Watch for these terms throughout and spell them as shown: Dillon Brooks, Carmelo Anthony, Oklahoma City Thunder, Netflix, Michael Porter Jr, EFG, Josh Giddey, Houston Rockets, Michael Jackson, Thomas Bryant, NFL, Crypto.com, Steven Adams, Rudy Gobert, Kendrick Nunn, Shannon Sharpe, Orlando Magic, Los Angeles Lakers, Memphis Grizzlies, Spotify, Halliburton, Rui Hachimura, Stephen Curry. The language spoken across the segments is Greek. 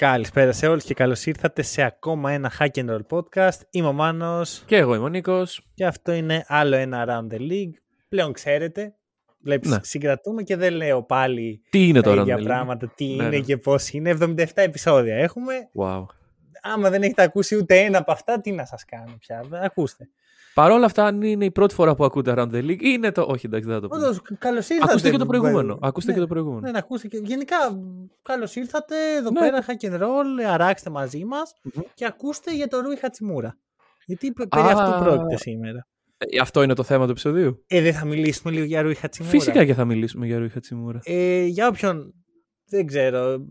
Καλησπέρα σε όλους και καλώς ήρθατε σε ακόμα ένα Hack and Roll podcast. Είμαι ο Μάνος. Και εγώ είμαι ο Νίκος. Και αυτό είναι άλλο ένα Round the League. Πλέον ξέρετε, βλέπεις, ναι. Συγκρατούμε και δεν λέω πάλι τι είναι τα ίδια πράγματα, τι είναι, ναι. Και πώς είναι. 77 επεισόδια έχουμε. Wow. Άμα δεν έχετε ακούσει ούτε ένα από αυτά, τι να σας κάνω πια, ακούστε. Παρ' όλα αυτά, αν είναι η πρώτη φορά που ακούτε Round the League, είναι το. Όχι, εντάξει, δεν θα το πούμε. Καλώς ήρθατε. Ακούστε και το προηγούμενο. Ακούστε, ναι, και το προηγούμενο. Ναι, ακούστε και... Γενικά, καλώς ήρθατε εδώ, ναι, πέρα, Hack and Roll, αράξτε μαζί μας, mm-hmm, και ακούστε για τον Rui Hachimura. Γιατί περί αυτού πρόκειται σήμερα. Αυτό είναι το θέμα του επεισοδίου. Δεν θα μιλήσουμε λίγο για Rui Hachimura? Φυσικά και θα μιλήσουμε για Rui Hachimura. Για όποιον δεν ξέρω,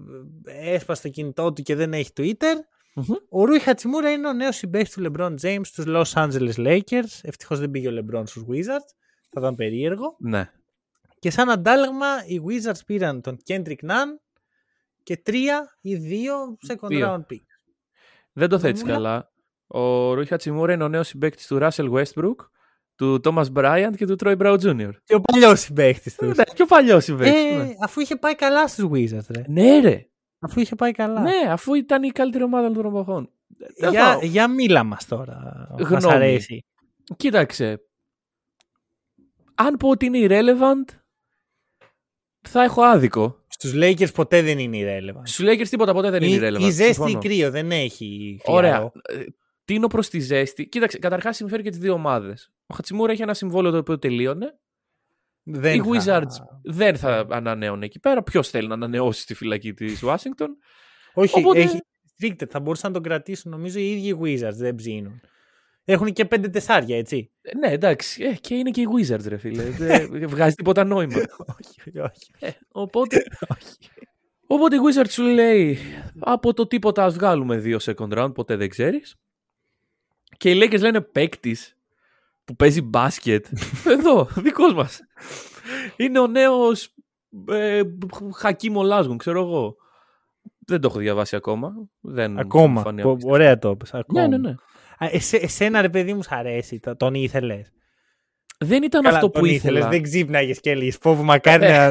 έσπασε το κινητό του και δεν έχει Twitter. Mm-hmm. Ο Rui Hachimura είναι ο νέος συμπαίκτης του LeBron James στους Los Angeles Lakers. Ευτυχώς δεν πήγε ο LeBron στους Wizards. Θα ήταν περίεργο. Ναι. Και σαν αντάλλαγμα οι Wizards πήραν τον Kendrick Nunn και 3 ή 2 second round pick. Δεν το θέτεις καλά. Ο Rui Hachimura είναι ο νέος συμπαίκτης του Russell Westbrook, του Thomas Bryant και του Troy Brown Jr. Και ο παλιός συμπαίκτης του. Ναι, και ο παλιός συμπαίκτης. Ναι. Αφού είχε πάει καλά στους Wizards. Ρε. Ναι, ρε. Αφού είχε πάει καλά. Ναι, αφού ήταν η καλύτερη ομάδα των εποχών. Για μίλα μας τώρα. Μας αρέσει. Κοίταξε. Αν πω ότι είναι irrelevant, θα έχω άδικο. Στους Lakers ποτέ δεν είναι irrelevant. Στους Lakers τίποτα ποτέ δεν είναι irrelevant. Η ζέστη ή κρύο δεν έχει. Ωραία. Τίνω προς τη ζέστη. Κοίταξε, καταρχάς συμφέρει και τις δύο ομάδες. Ο Χατσιμούρα έχει ένα συμβόλαιο το οποίο τελείωνε. Οι Wizards δεν θα ανανέωνε εκεί πέρα. Ποιος θέλει να ανανεώσει στη φυλακή της Washington? Όχι, οπότε... έχει restricted. Θα μπορούσαν να τον κρατήσουν, νομίζω, οι ίδιοι Wizards. Δεν ψήνουν. Έχουν και 5 τεσσάρια, έτσι. Ναι, εντάξει. Και είναι και οι Wizards, ρε φίλε. Δεν βγάζει τίποτα νόημα. Όχι, όχι. Οπότε... οπότε οι Wizards σου λέει από το τίποτα ας βγάλουμε 2 second round, ποτέ δεν ξέρεις. Και οι Lakers λένε παίκτης που παίζει μπάσκετ. Εδώ, δικός μας. Είναι ο νέος Χακίμ Ολάσγουν, ξέρω εγώ. Δεν το έχω διαβάσει ακόμα. Δεν ακόμα. Ωραία το έπαιξε. Ναι, ναι, ναι. Εσένα, ρε παιδί μου, σ' αρέσει. Τον ήθελες. Δεν ήταν καλά, αυτό που ήθελες. Δεν ξύπναγες και έλεγες φόβο μακάρι να...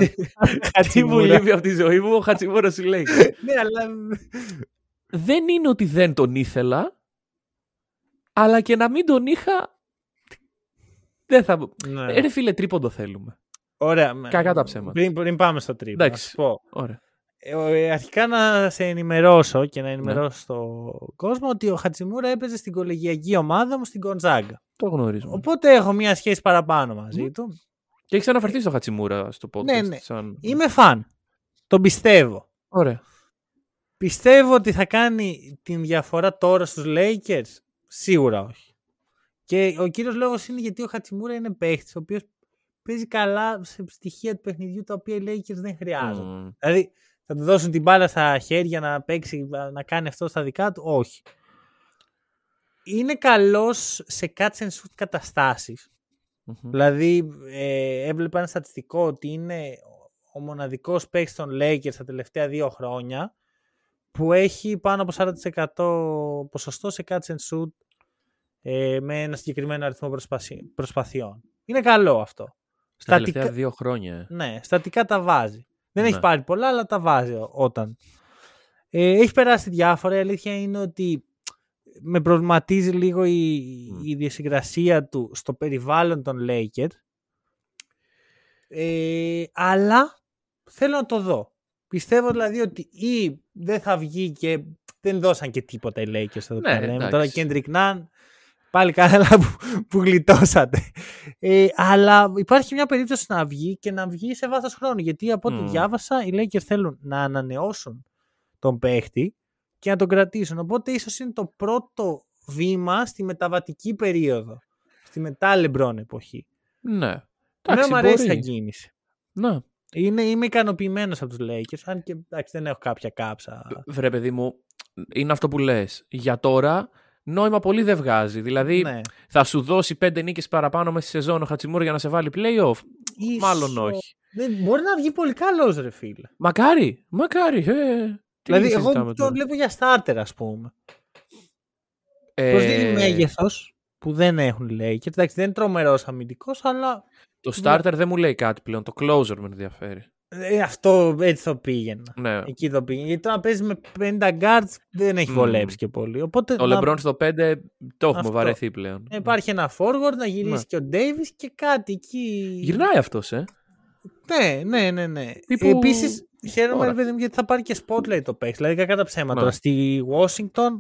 Χατσί μου λείπει από τη ζωή μου, ο Χατσιμούρας σου λέει. Ναι, αλλά... δεν είναι ότι δεν τον ήθελα, αλλά και να μην τον είχα... δεν θα... ναι. Ρε φίλε, τρίποντο θέλουμε. Ωραία. Κακά τα ψέματα. Πριν πάμε στο τρίποντο. Εντάξει. Ωραία. Αρχικά να σε ενημερώσω και να ενημερώσω στον κόσμο ότι ο Χατσιμούρα έπαιζε στην κολεγιακή ομάδα μου στην Γκοντζάγκα. Το γνωρίζουμε. Οπότε έχω μια σχέση παραπάνω μαζί του. Και έχεις αναφερθεί στο Χατσιμούρα στο podcast. Ναι, ναι. Σαν... είμαι φαν. Τον πιστεύω. Ωραία. Πιστεύω ότι θα κάνει την διαφορά τώρα στους Lakers? Σίγουρα όχι. Και ο κύριος λόγος είναι γιατί ο Χατσιμούρα είναι παίχτης, ο οποίος παίζει καλά σε στοιχεία του παιχνιδιού τα οποία οι Lakers δεν χρειάζονται. Δηλαδή, θα του δώσουν την μπάλα στα χέρια να παίξει, να κάνει αυτό στα δικά του? Όχι. Είναι καλός σε catch and shoot καταστάσεις. Δηλαδή, έβλεπα ένα στατιστικό ότι είναι ο μοναδικός παίχτης των Lakers τα τελευταία 2 χρόνια που έχει πάνω από 40% ποσοστό σε catch and shoot με ένα συγκεκριμένο αριθμό προσπαθειών. Είναι καλό αυτό. Στα τελευταία 2 χρόνια. Ναι, στατικά τα βάζει. Δεν, ναι, έχει πάρει πολλά, αλλά τα βάζει όταν. Έχει περάσει διάφορα. Η αλήθεια είναι ότι με προβληματίζει λίγο η διασυγκρασία του στο περιβάλλον των Lakers. Αλλά θέλω να το δω. Πιστεύω δηλαδή ότι ή δεν θα βγει και δεν δώσαν και τίποτα οι Lakers εδώ, ναι, πέρα. Τώρα Kendrick Nunn. Πάλι καλά που γλιτώσατε. Αλλά υπάρχει μια περίπτωση να βγει και να βγει σε βάθος χρόνου. Γιατί από ό,τι διάβασα, οι Lakers θέλουν να ανανεώσουν τον παίχτη και να τον κρατήσουν. Οπότε ίσως είναι το πρώτο βήμα στη μεταβατική περίοδο. Στη μετά LeBron εποχή. Ναι. Δεν μου αρέσει σαν κίνηση. Ναι. Είμαι ικανοποιημένος από τους Lakers. Αν και εντάξει, δεν έχω κάποια κάψα. Βρε παιδί μου, είναι αυτό που λες. Για τώρα νόημα πολύ δεν βγάζει. Δηλαδή ναι. θα σου δώσει 5 νίκες παραπάνω μέσα στη σεζόν ο Χατσιμούρα για να σε βάλει play-off. Ίσο. Μάλλον όχι. Ναι, μπορεί να βγει πολύ καλός ρε φίλε. Μακάρι, μακάρι. Δηλαδή εγώ το τώρα. Βλέπω για starter ας πούμε. Προσδίδει μέγεθος που δεν έχουν λέει. Και εντάξει δεν είναι τρομερός αμυντικός αλλά... Το starter δεν μου λέει κάτι πλέον. Το closer με ενδιαφέρει. Αυτό έτσι θα πήγαινα. Ναι. Εκεί θα πήγαινα. Γιατί τώρα παίζει με 50 guards δεν έχει βολέψει και πολύ. Οπότε ο LeBron στο 5 το έχουμε αυτό. Βαρεθεί πλέον. Υπάρχει ένα forward να γυρίσει και ο Davis και κάτι εκεί. Γυρνάει αυτός, Ναι. Τύπου... Επίσης χαίρομαι γιατί θα πάρει και spotlight το παίξ. Δηλαδή κατά ψέματα. Ναι. Στη Washington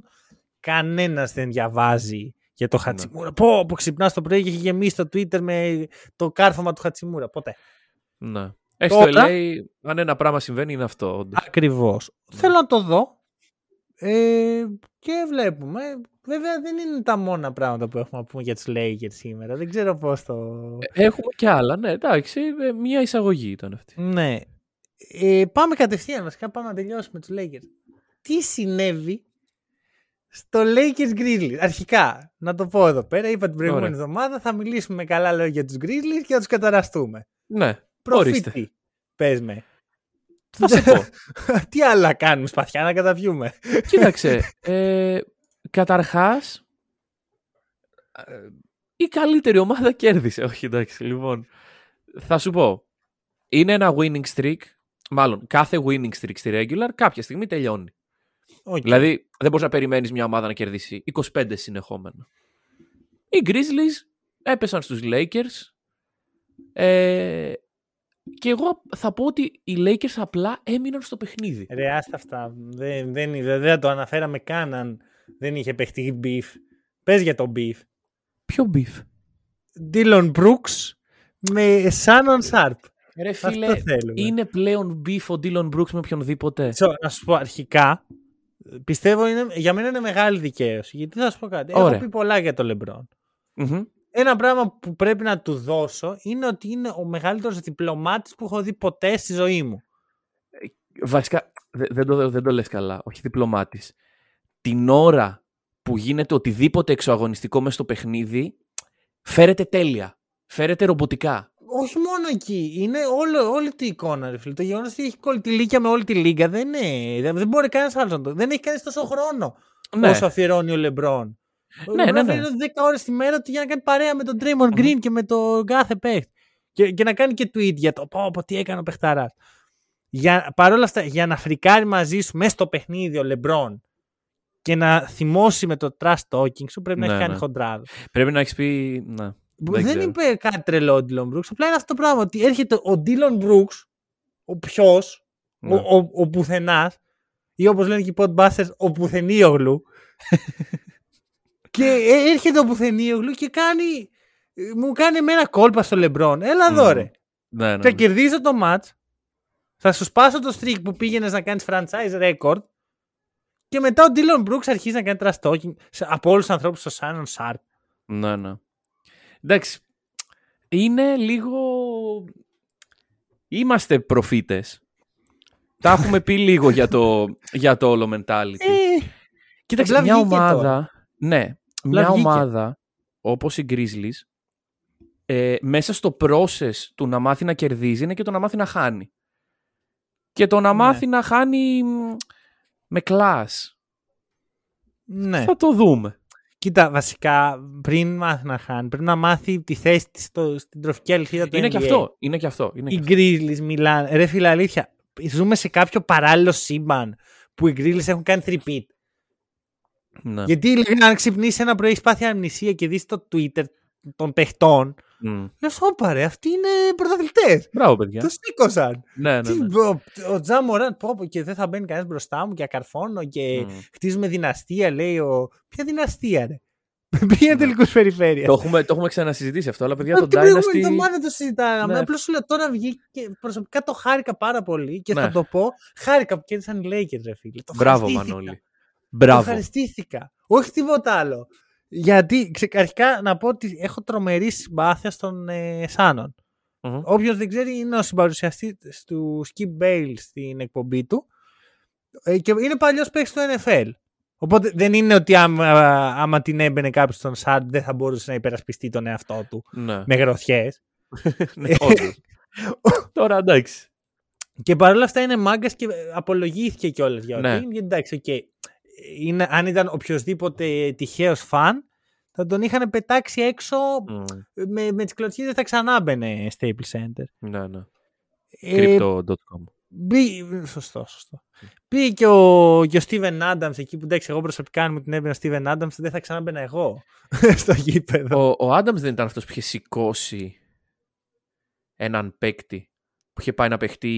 κανένας δεν διαβάζει για το Χατσιμούρα. Πω, που ξυπνά το πρωί και έχει γεμίσει το Twitter με το κάρφωμα του Χατσιμούρα. Ποτέ. Ναι. Έχει το λέει, αν ένα πράγμα συμβαίνει είναι αυτό. Όντως. Ακριβώς. Ναι. Θέλω να το δω και βλέπουμε. Βέβαια δεν είναι τα μόνα πράγματα που έχουμε να πούμε για τους Lakers σήμερα. Δεν ξέρω πώς το... Έχουμε κι άλλα, ναι. Εντάξει, μια εισαγωγή ήταν αυτή. Ναι. Πάμε κατευθείαν, βασικά πάμε να τελειώσουμε τους Lakers. Τι συνέβη στο Lakers Grizzlies. Αρχικά, να το πω εδώ πέρα, είπα την προηγούμενη εβδομάδα, θα μιλήσουμε καλά λόγια για τους Grizzlies και θα τους καταραστούμε. Ναι. Προφήτη, πες με. Θα σε πω. Τι άλλα κάνουμε σπαθιά να καταβιούμε. Κοίταξε, καταρχάς, η καλύτερη ομάδα κέρδισε. Όχι εντάξει, λοιπόν, θα σου πω. Είναι ένα winning streak, μάλλον κάθε winning streak στη regular κάποια στιγμή τελειώνει. Okay. Δηλαδή δεν μπορείς να περιμένεις μια ομάδα να κερδίσει 25 συνεχόμενα. Οι Grizzlies έπεσαν στους Lakers. Και εγώ θα πω ότι οι Lakers απλά έμειναν στο παιχνίδι. Ρε άστα αυτά. Δεν το αναφέραμε καν αν δεν είχε παιχτεί beef. Πες για το beef. Ποιο beef? Dillon Brooks με Shannon Sharpe. Ρε φίλε, είναι πλέον beef ο Dillon Brooks με οποιονδήποτε. Να σου πω αρχικά, πιστεύω είναι, για μένα είναι μεγάλη δικαίωση. Γιατί θα σου πω κάτι. Έχω πει πολλά για τον LeBron. Mm-hmm. Ένα πράγμα που πρέπει να του δώσω είναι ότι είναι ο μεγαλύτερος διπλωμάτης που έχω δει ποτέ στη ζωή μου. Βασικά, δεν το λες καλά. Όχι διπλωμάτης. Την ώρα που γίνεται οτιδήποτε εξωαγωνιστικό μέσα στο παιχνίδι, φέρεται τέλεια. Φέρεται ρομποτικά. Όχι μόνο εκεί. Είναι όλη την εικόνα. Ρε φίλε. Το γεγονός ότι έχει κολλητηλίκια με όλη τη λίγα δεν είναι. Δεν μπορεί κανένας άλλος να το. Δεν έχει κανείς τόσο χρόνο όσο αφιερώνει ο Λεμπρόν. Ναι. 10 ώρες τη μέρα του για να κάνει παρέα με τον Draymond Green και με τον κάθε παίχτη. Και να κάνει και tweet για το τι έκανε ο παιχταράς. Παρ' όλα αυτά, για να φρικάρει μαζί σου μέσα στο παιχνίδι ο LeBron και να θυμώσει με το trash talking σου, πρέπει να έχει κάνει χοντράδο. Πρέπει να έχει πει. Ναι. Δεν είπε κάτι τρελό ο Dillon Brooks. Απλά είναι αυτό το πράγμα. Ότι έρχεται ο Dillon Brooks, ο ποιος, ο πουθενάς, ή όπως λένε και οι Podbusters, ο πουθενίογλου. Και έρχεται ο πουθενίογλου και μου κάνει εμένα κόλπα στο LeBron. Έλα εδώ ρε. Ναι. Θα κερδίζω το match. Θα σου σπάσω το streak που πήγαινες να κάνεις franchise record. Και μετά ο Dillon Brooks αρχίζει να κάνει trash talking από όλους τους ανθρώπους στο Shannon Sharpe. Ναι. Εντάξει. Είναι λίγο... Είμαστε προφήτες. Τα έχουμε πει λίγο για το όλο mentality. Κοίταξε, μια ομάδα... Ναι. Μια ομάδα όπως οι Grizzlies μέσα στο process του να μάθει να κερδίζει είναι και το να μάθει να χάνει. Και το να μάθει να χάνει με class. Ναι. Θα το δούμε. Κοίτα, βασικά πριν μάθει να χάνει, πρέπει να μάθει τη θέση της στην τροφική αλυσίδα του NBA. Είναι και αυτό. Οι Grizzlies μιλάνε. Ρε φίλε, αλήθεια, ζούμε σε κάποιο παράλληλο σύμπαν που οι Grizzlies έχουν κάνει three-peat. Ναι. Γιατί αν ξυπνήσει ένα πρωί, έχει πάθει αμνησία και δει το Twitter των παιχτών. Λέω σώπαρε, αυτοί είναι πρωταθλητές. Μπράβο, παιδιά. Το σήκωσαν. Ναι. Ο Τζαμοράν, και δεν θα μπαίνει κανένας μπροστά μου και ακαρφώνω και χτίζουμε δυναστεία. Λέει ποια δυναστεία, ρε. Ποια τελικούς περιφέρειας. Το έχουμε ξανασυζητήσει αυτό, αλλά παιδιά τον Dynasty. Την προηγούμενη εβδομάδα το συζητάγαμε. Ναι. Απλώς σου λέω τώρα βγήκε και προσωπικά το χάρηκα πάρα πολύ και θα το πω. Χάρηκα που κέρδισαν οι Lakers, ρε φίλε. Μπράβο, Μανώλη. Ευχαριστήθηκα. Όχι τίποτα άλλο. Γιατί αρχικά να πω ότι έχω τρομερή συμπάθεια στον Σάνον. Όποιος δεν ξέρει, είναι ο συμπαρουσιαστής του Skip Bayless στην εκπομπή του και είναι παλιός παίκτης του NFL. Οπότε δεν είναι ότι άμα την έμπαινε κάποιος στον Σαντ δεν θα μπορούσε να υπερασπιστεί τον εαυτό του με γροθιές. Ναι, όντως. Τώρα εντάξει. Και παρόλα αυτά είναι μάγκας και απολογήθηκε κιόλας για ότι είναι. Εντάξει, okay. Είναι, αν ήταν οποιοδήποτε τυχαίος φαν, θα τον είχαν πετάξει έξω με τις κλωτσιές, δεν θα ξανά μπαινε Staples Center. Ναι, ναι. Crypto.com. Σωστό. Πήγε και ο Steven Adams εκεί που εντάξει, εγώ προσωπικά μου την έμπαινα Steven Adams, δεν θα ξανά μπαινα εγώ στο γήπεδο. Ο Adams δεν ήταν αυτός που είχε σηκώσει έναν παίκτη που είχε πάει να παιχτεί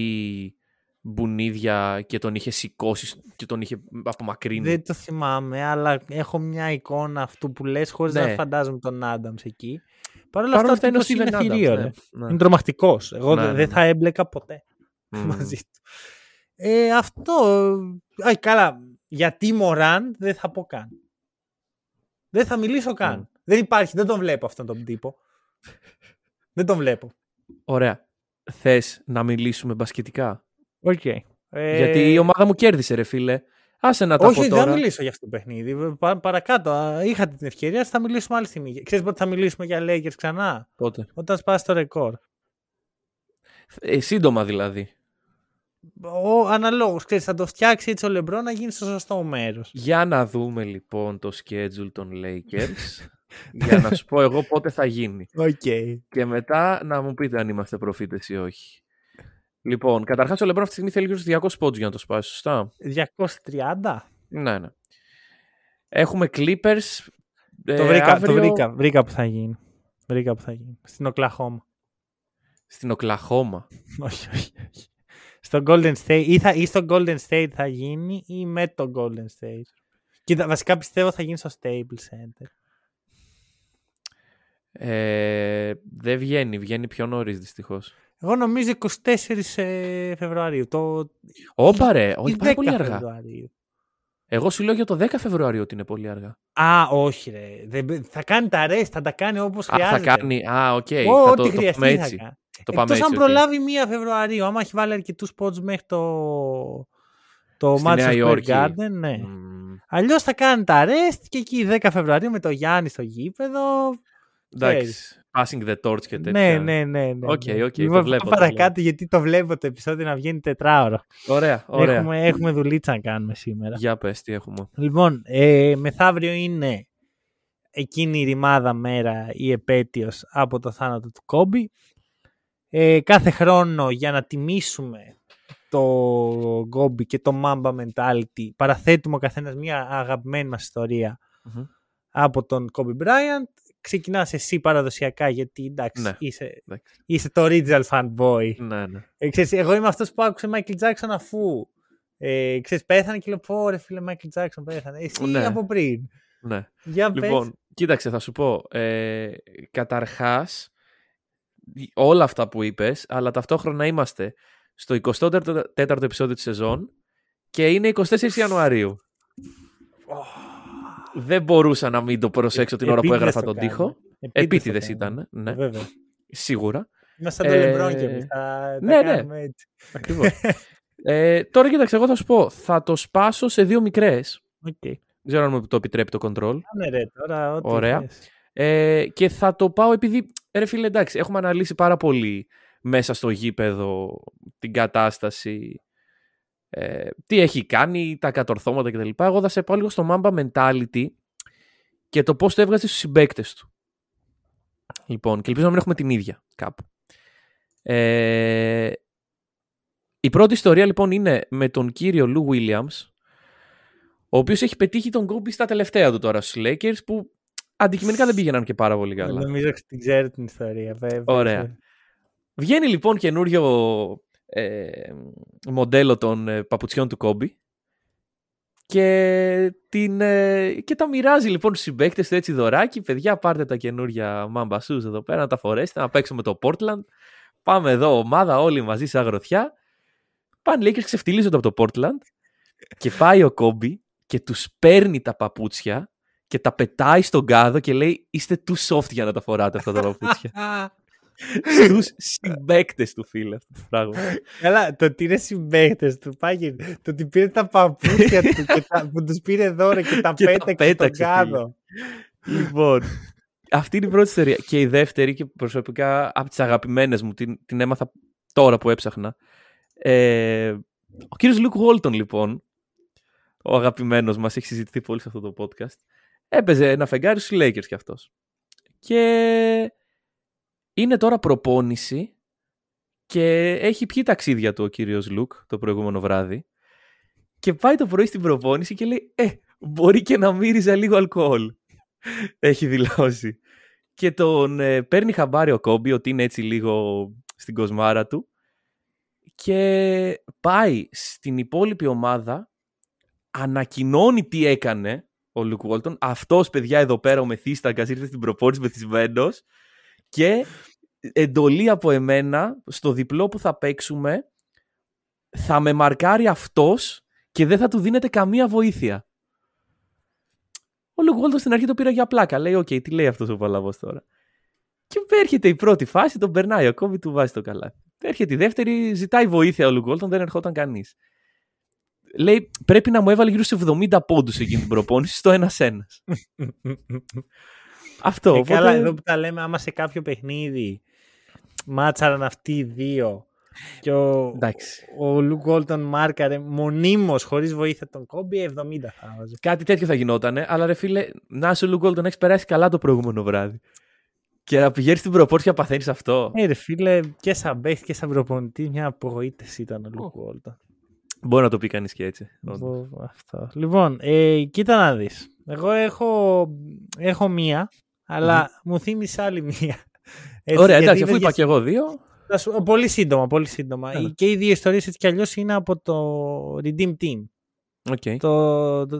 μπουνίδια και τον είχε σηκώσει και τον είχε απομακρύνει? Δεν το θυμάμαι, αλλά έχω μια εικόνα αυτού που λες χωρίς να φαντάζομαι τον Adams εκεί. Παρ' όλα αυτά είναι ο Steven Adams. Είναι τρομακτικός. Εγώ δεν θα έμπλεκα ποτέ μαζί του. Αυτό. Καλά. Γιατί Μοράν δεν θα πω καν. Δεν θα μιλήσω καν. Δεν υπάρχει. Δεν τον βλέπω αυτόν τον τύπο. Δεν τον βλέπω. Ωραία. Θες να μιλήσουμε μπασκετικά? Okay. Γιατί η ομάδα μου κέρδισε, ρε φίλε. Άσε να τα πω τώρα. Όχι, δεν θα μιλήσω για αυτό το παιχνίδι. Παρακάτω. Είχατε την ευκαιρία, θα μιλήσουμε άλλη στιγμή. Ξέρεις πότε θα μιλήσουμε για Lakers ξανά? Πότε? Όταν σπάσει το ρεκόρ. Σύντομα δηλαδή. Αναλόγως, ξέρεις, θα το φτιάξει έτσι ο Λεμπρό να γίνει στο σωστό μέρος. Για να δούμε λοιπόν το schedule των Lakers. Για να σου πω εγώ πότε θα γίνει. Okay. Και μετά να μου πείτε αν είμαστε προφήτες ή όχι. Λοιπόν, καταρχάς ο Λεμπρό αυτή τη στιγμή θέλει γύρω στους 200 πόντους για να το σπάσει, σωστά? 230. Ναι. Έχουμε Clippers. Το βρήκα, αύριο... βρήκα που θα γίνει. Στην Οκλαχώμα. Όχι. Στο Golden State ή στο Golden State θα γίνει ή με το Golden State. Κοίτα, βασικά πιστεύω θα γίνει στο Staples Center. Δεν βγαίνει πιο νωρίς δυστυχώς. Εγώ νομίζω 24 Φεβρουαρίου. Όχι, πάει πολύ αργά. Φεβρουαρίου. Εγώ σου λέω για το 10 Φεβρουαρίου ότι είναι πολύ αργά. Όχι ρε. Θα κάνει τα rest, θα τα κάνει όπως χρειάζεται. Okay. Ό,τι χρειαστεί θα κάνει. Εκτός αν προλάβει 1 Φεβρουαρίου, άμα έχει βάλει αρκετούς πόντους μέχρι το Madison Square Garden, ναι. Αλλιώς θα κάνει τα rest και εκεί 10 Φεβρουαρίου με το Γιάννη στο γήπεδο. Εντάξει, passing the torch και τέτοια. Ναι. Οκ, το βλέπω. Παρακάτω γιατί το βλέπω το επεισόδιο να βγαίνει τετράωρο. Ωραία. Έχουμε δουλίτσα να κάνουμε σήμερα. Για πες, τι έχουμε. Λοιπόν, μεθαύριο είναι εκείνη η ρημάδα μέρα, η επέτειος από το θάνατο του Κόμπι. Κάθε χρόνο για να τιμήσουμε το Kobe και το Mamba Mentality παραθέτουμε ο καθένας μια αγαπημένη μας ιστορία από τον Kobe Bryant. Ξεκινάς εσύ παραδοσιακά γιατί εντάξει, είσαι το original fanboy. Ναι. Ξέρεις, εγώ είμαι αυτός που άκουσε Michael Jackson αφού ξέρεις, πέθανε και λέω πω ρε φίλε Michael Jackson πέθανε. Εσύ από πριν. Ναι. Για λοιπόν, πες. Κοίταξε θα σου πω. Καταρχάς όλα αυτά που είπες, αλλά ταυτόχρονα είμαστε στο 24ο επεισόδιο της σεζόν και είναι 24 Ιανουαρίου. Δεν μπορούσα να μην το προσέξω την ώρα που έγραφα τον τοίχο. Επίτηδες ήταν, ναι. Βέβαια. Σίγουρα. Είμαστε σαν το Λεμπρόν και εμείς τα κάνουμε έτσι. Ακριβώς. Τώρα κοίταξε, εγώ θα σου πω, θα το σπάσω σε 2 μικρές. Okay. Ξέρω αν μου το επιτρέπει το control. Τώρα, ωραία. Και θα το πάω επειδή... Ρε φίλε, εντάξει, έχουμε αναλύσει πάρα πολύ μέσα στο γήπεδο την κατάσταση, τι έχει κάνει, τα κατορθώματα κτλ. Εγώ θα σε πάω λίγο στο Mamba Mentality και το πώς το έβγαζε στους συμπαίκτες του. Λοιπόν, και ελπίζω να μην έχουμε την ίδια κάπου. Η πρώτη ιστορία λοιπόν είναι με τον κύριο Λου Williams, ο οποίος έχει πετύχει τον Kobe στα τελευταία του τώρα στους Lakers, που αντικειμενικά δεν πήγαιναν και πάρα πολύ καλά. Νομίζω ότι την ξέρει την ιστορία, βέβαια. Ωραία. Βγαίνει λοιπόν καινούριο μοντέλο των παπουτσιών του Κόμπι και, και τα μοιράζει λοιπόν στους συμπαίκτες του έτσι δωράκι. Παιδιά, πάρτε τα καινούρια Mamba Shoes εδώ πέρα, να τα φορέσετε, να παίξουμε το Portland. Πάμε εδώ ομάδα όλοι μαζί σαν αγροθιά. Πάνε Lakers, ξεφτιλίζονται από το Portland και πάει ο Κόμπι και τους παίρνει τα παπούτσια και τα πετάει στον κάδο και λέει είστε too soft για να τα φοράτε αυτά τα παπούτσια. στους συμπαίκτες του, φίλε, αυτό το πράγμα. Καλά, το ότι είναι συμπαίκτες του, πάγιν, το ότι πήρε τα παπούτσια του και που τους πήρε δώρα και τα πέταξε κάτω. Λοιπόν, αυτή είναι η πρώτη ιστορία. Και η δεύτερη, και προσωπικά από τις αγαπημένες μου, την έμαθα τώρα που έψαχνα. Ο κύριος Λουκ Γόλτον, λοιπόν, ο αγαπημένος μας, έχει συζητηθεί πολύ σε αυτό το podcast. Έπαιζε ένα φεγγάρι στους Lakers κι αυτός. Και είναι τώρα προπόνηση και έχει πιει ταξίδια του ο κύριος Λουκ το προηγούμενο βράδυ. Και πάει το πρωί στην προπόνηση και λέει μπορεί και να μύριζα λίγο αλκοόλ. Έχει δηλώσει. Και τον παίρνει χαμπάρι ο Κόμπι ότι είναι έτσι λίγο στην κοσμάρα του. Και πάει στην υπόλοιπη ομάδα, ανακοινώνει τι έκανε ο Λουκ Γόλτον. Αυτός, παιδιά, εδώ πέρα ο μεθύστακας ήρθε στην προπόνηση μεθυσμένος. Και εντολή από εμένα, στο διπλό που θα παίξουμε, θα με μαρκάρει αυτός και δεν θα του δίνεται καμία βοήθεια. Ο Λουκ Γόλτον στην αρχή το πήρα για πλάκα. Λέει, οκ, τι λέει αυτός ο παλαβός τώρα. Και έρχεται η πρώτη φάση, τον περνάει, ακόμη του βάζει το καλά. Έρχεται η δεύτερη, ζητάει βοήθεια ο Λουκ Γόλτον, δεν ερχόταν κανείς. Λέει, πρέπει να μου έβαλε γύρω στους 70 πόντους εκείνη την προπόνηση, στο ένας-ένας. Αυτό. Οπότε... Καλά, εδώ που τα λέμε, άμα σε κάποιο παιχνίδι μάτσαραν αυτοί οι δύο και ο Λουκ Γόλτον μάρκαρε μονίμως χωρίς βοήθεια τον Κόμπι, 70 θα βάζει. Κάτι τέτοιο θα γινότανε, αλλά ρε φίλε, να είσαι ο Λουκ Γόλτον, έχεις περάσει καλά το προηγούμενο βράδυ. Και να πηγαίνεις στην προπόνηση και να παθαίνεις αυτό. Ρε φίλε, και σαν παίχτη και σαν προπονητή, μια απογοήτευση ήταν ο Λουκ Γόλτον. Μπορεί να το πει κανείς και έτσι. Αυτό. Λοιπόν, κοίτα να δεις. Εγώ έχω μία, αλλά μου θύμισε άλλη μία. Έτσι, ωραία, εντάξει, αφού είπα και εγώ δύο. Πολύ σύντομα, πολύ σύντομα. Και οι δύο ιστορίες έτσι κι αλλιώς είναι από το Redeem Team. Okay.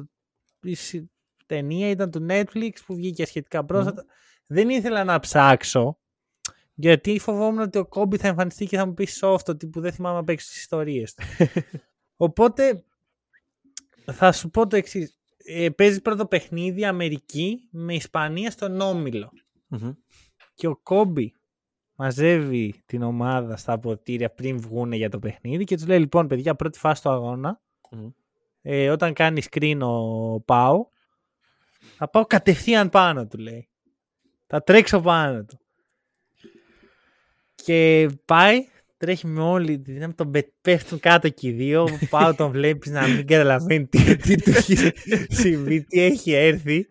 Η ταινία ήταν του Netflix που βγήκε σχετικά πρόσφατα. Δεν ήθελα να ψάξω, γιατί φοβόμουν ότι ο Κόμπι θα εμφανιστεί και θα μου πει soft, ότι που δεν θυμάμαι να παίξει τις ιστορίες του. Οπότε θα σου πω το εξής. Παίζει πρώτο παιχνίδι Αμερική με Ισπανία στον Όμιλο. Και ο Κόμπι μαζεύει την ομάδα στα αποδυτήρια πριν βγούνε για το παιχνίδι και τους λέει, λοιπόν, παιδιά, πρώτη φάση του αγώνα, όταν κάνει screen ο Πάου, θα πάω κατευθείαν πάνω του, λέει. Θα τρέξω πάνω του. Και πάει, τρέχει με όλη τη δύναμη, τον πέφτουν κάτω και οι δύο. Πάω, τον βλέπεις να μην καταλαβαίνει τι του έχει συμβεί, τι έχει έρθει.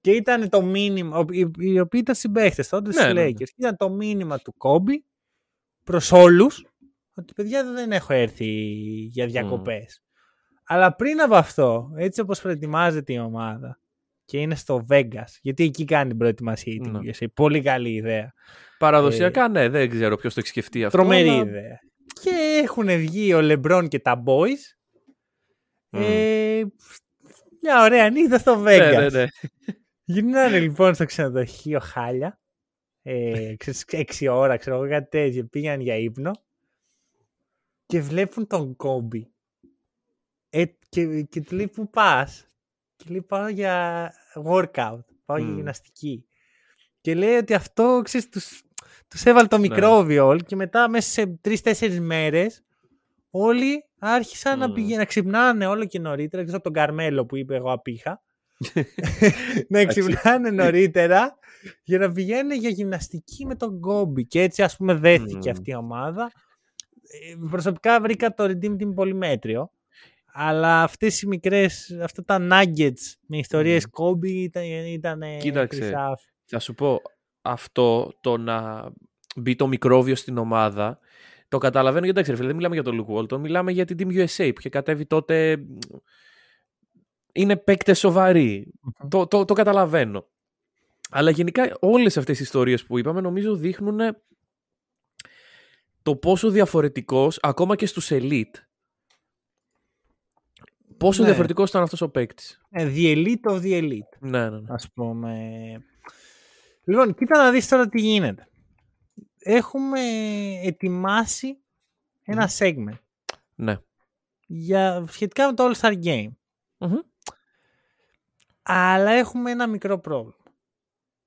Και ήταν το μήνυμα, οι οποίοι ήταν συμπαίχτες τότε στους Lakers, ήταν το μήνυμα του Κόμπι προς όλους, ότι παιδιά δεν έχω έρθει για διακοπές. Αλλά πριν από αυτό, έτσι όπως προετοιμάζεται η ομάδα και είναι στο Vegas, γιατί εκεί κάνει την προετοιμασία η USA. Πολύ καλή ιδέα. Παραδοσιακά, δεν ξέρω ποιος το έχει σκεφτεί αυτό. Τρομερή ιδέα. Και έχουν βγει ο Λεμπρόν και τα Boys. Μια ωραία νύχτα στο Vegas. Γυρνάνε λοιπόν στο ξενοδοχείο χάλια. 6 ώρα, ξέρω εγώ, κάτι τέτοιο. Πήγαν για ύπνο και βλέπουν τον Κόμπι. Και του λέει, πού πας? Και λέει, πάω για workout, πάω για γυμναστική. Και λέει ότι αυτό, ξέρεις, τους έβαλε το μικρόβιο όλοι και μετά μέσα σε 3-4 μέρες όλοι άρχισαν να ξυπνάνε όλο και νωρίτερα, από τον Καρμέλο που είπε εγώ απήχα, να ξυπνάνε νωρίτερα για να πηγαίνουν για γυμναστική με τον Κόμπι. Και έτσι, ας πούμε, δέθηκε αυτή η ομάδα. Προσωπικά βρήκα το Redeem Team πολύ μέτριο. Αλλά αυτές οι μικρές, αυτά τα nuggets με ιστορίες Κόμπι ήταν κοίταξε, χρυσά. Θα σου πω, αυτό το να μπει το μικρόβιο στην ομάδα, το καταλαβαίνω, γιατί δεν μιλάμε για τον Λουκ Γόλτον, μιλάμε για την Team USA που είχε κατέβει τότε. Είναι παίκτες σοβαροί. Το καταλαβαίνω. Αλλά γενικά όλες αυτές οι ιστορίες που είπαμε νομίζω δείχνουν το πόσο διαφορετικός, ακόμα και στους elite, πόσο διαφορετικός ήταν αυτός ο παίκτης. The elite of the elite. Ας πούμε. Λοιπόν, κοίτα να δεις τώρα τι γίνεται. Έχουμε ετοιμάσει ένα segment. Σχετικά με το All Star Game. Αλλά έχουμε ένα μικρό πρόβλημα.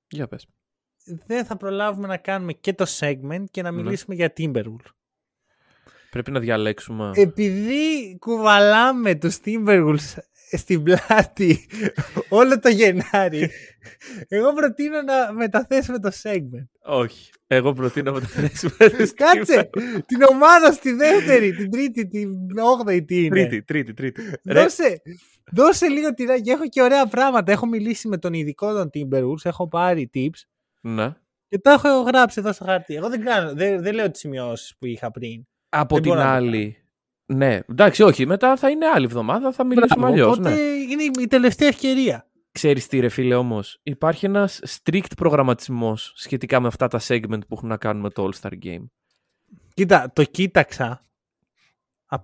Για πες. δεν θα προλάβουμε να κάνουμε και το segment και να μιλήσουμε για Timberwolves. Πρέπει να διαλέξουμε. Επειδή κουβαλάμε τους Timberwolves στην πλάτη όλο το Γενάρη, εγώ προτείνω να μεταθέσουμε το segment. Όχι. Εγώ προτείνω να μεταθέσουμε το segment. Κάτσε! Την ομάδα στη δεύτερη, την τρίτη, την όγδοη, τι είναι. Τρίτη. Δώσε λίγο τυράκι. Και έχω και ωραία πράγματα. Έχω μιλήσει με τον ειδικό των Timberwolves. Έχω πάρει tips. Ναι. Και τα έχω γράψει εδώ στο χαρτί. Εγώ δεν λέω τις σημειώσεις που είχα πριν. Από την άλλη. Ναι, εντάξει, όχι. Μετά θα είναι άλλη εβδομάδα, θα μιλήσουμε αλλιώς. Ναι. Είναι η τελευταία ευκαιρία. Ξέρεις τι, ρε φίλε, όμως. Υπάρχει ένας strict προγραμματισμός σχετικά με αυτά τα segment που έχουν να κάνουν με το All-Star Game. Κοίτα, το κοίταξα.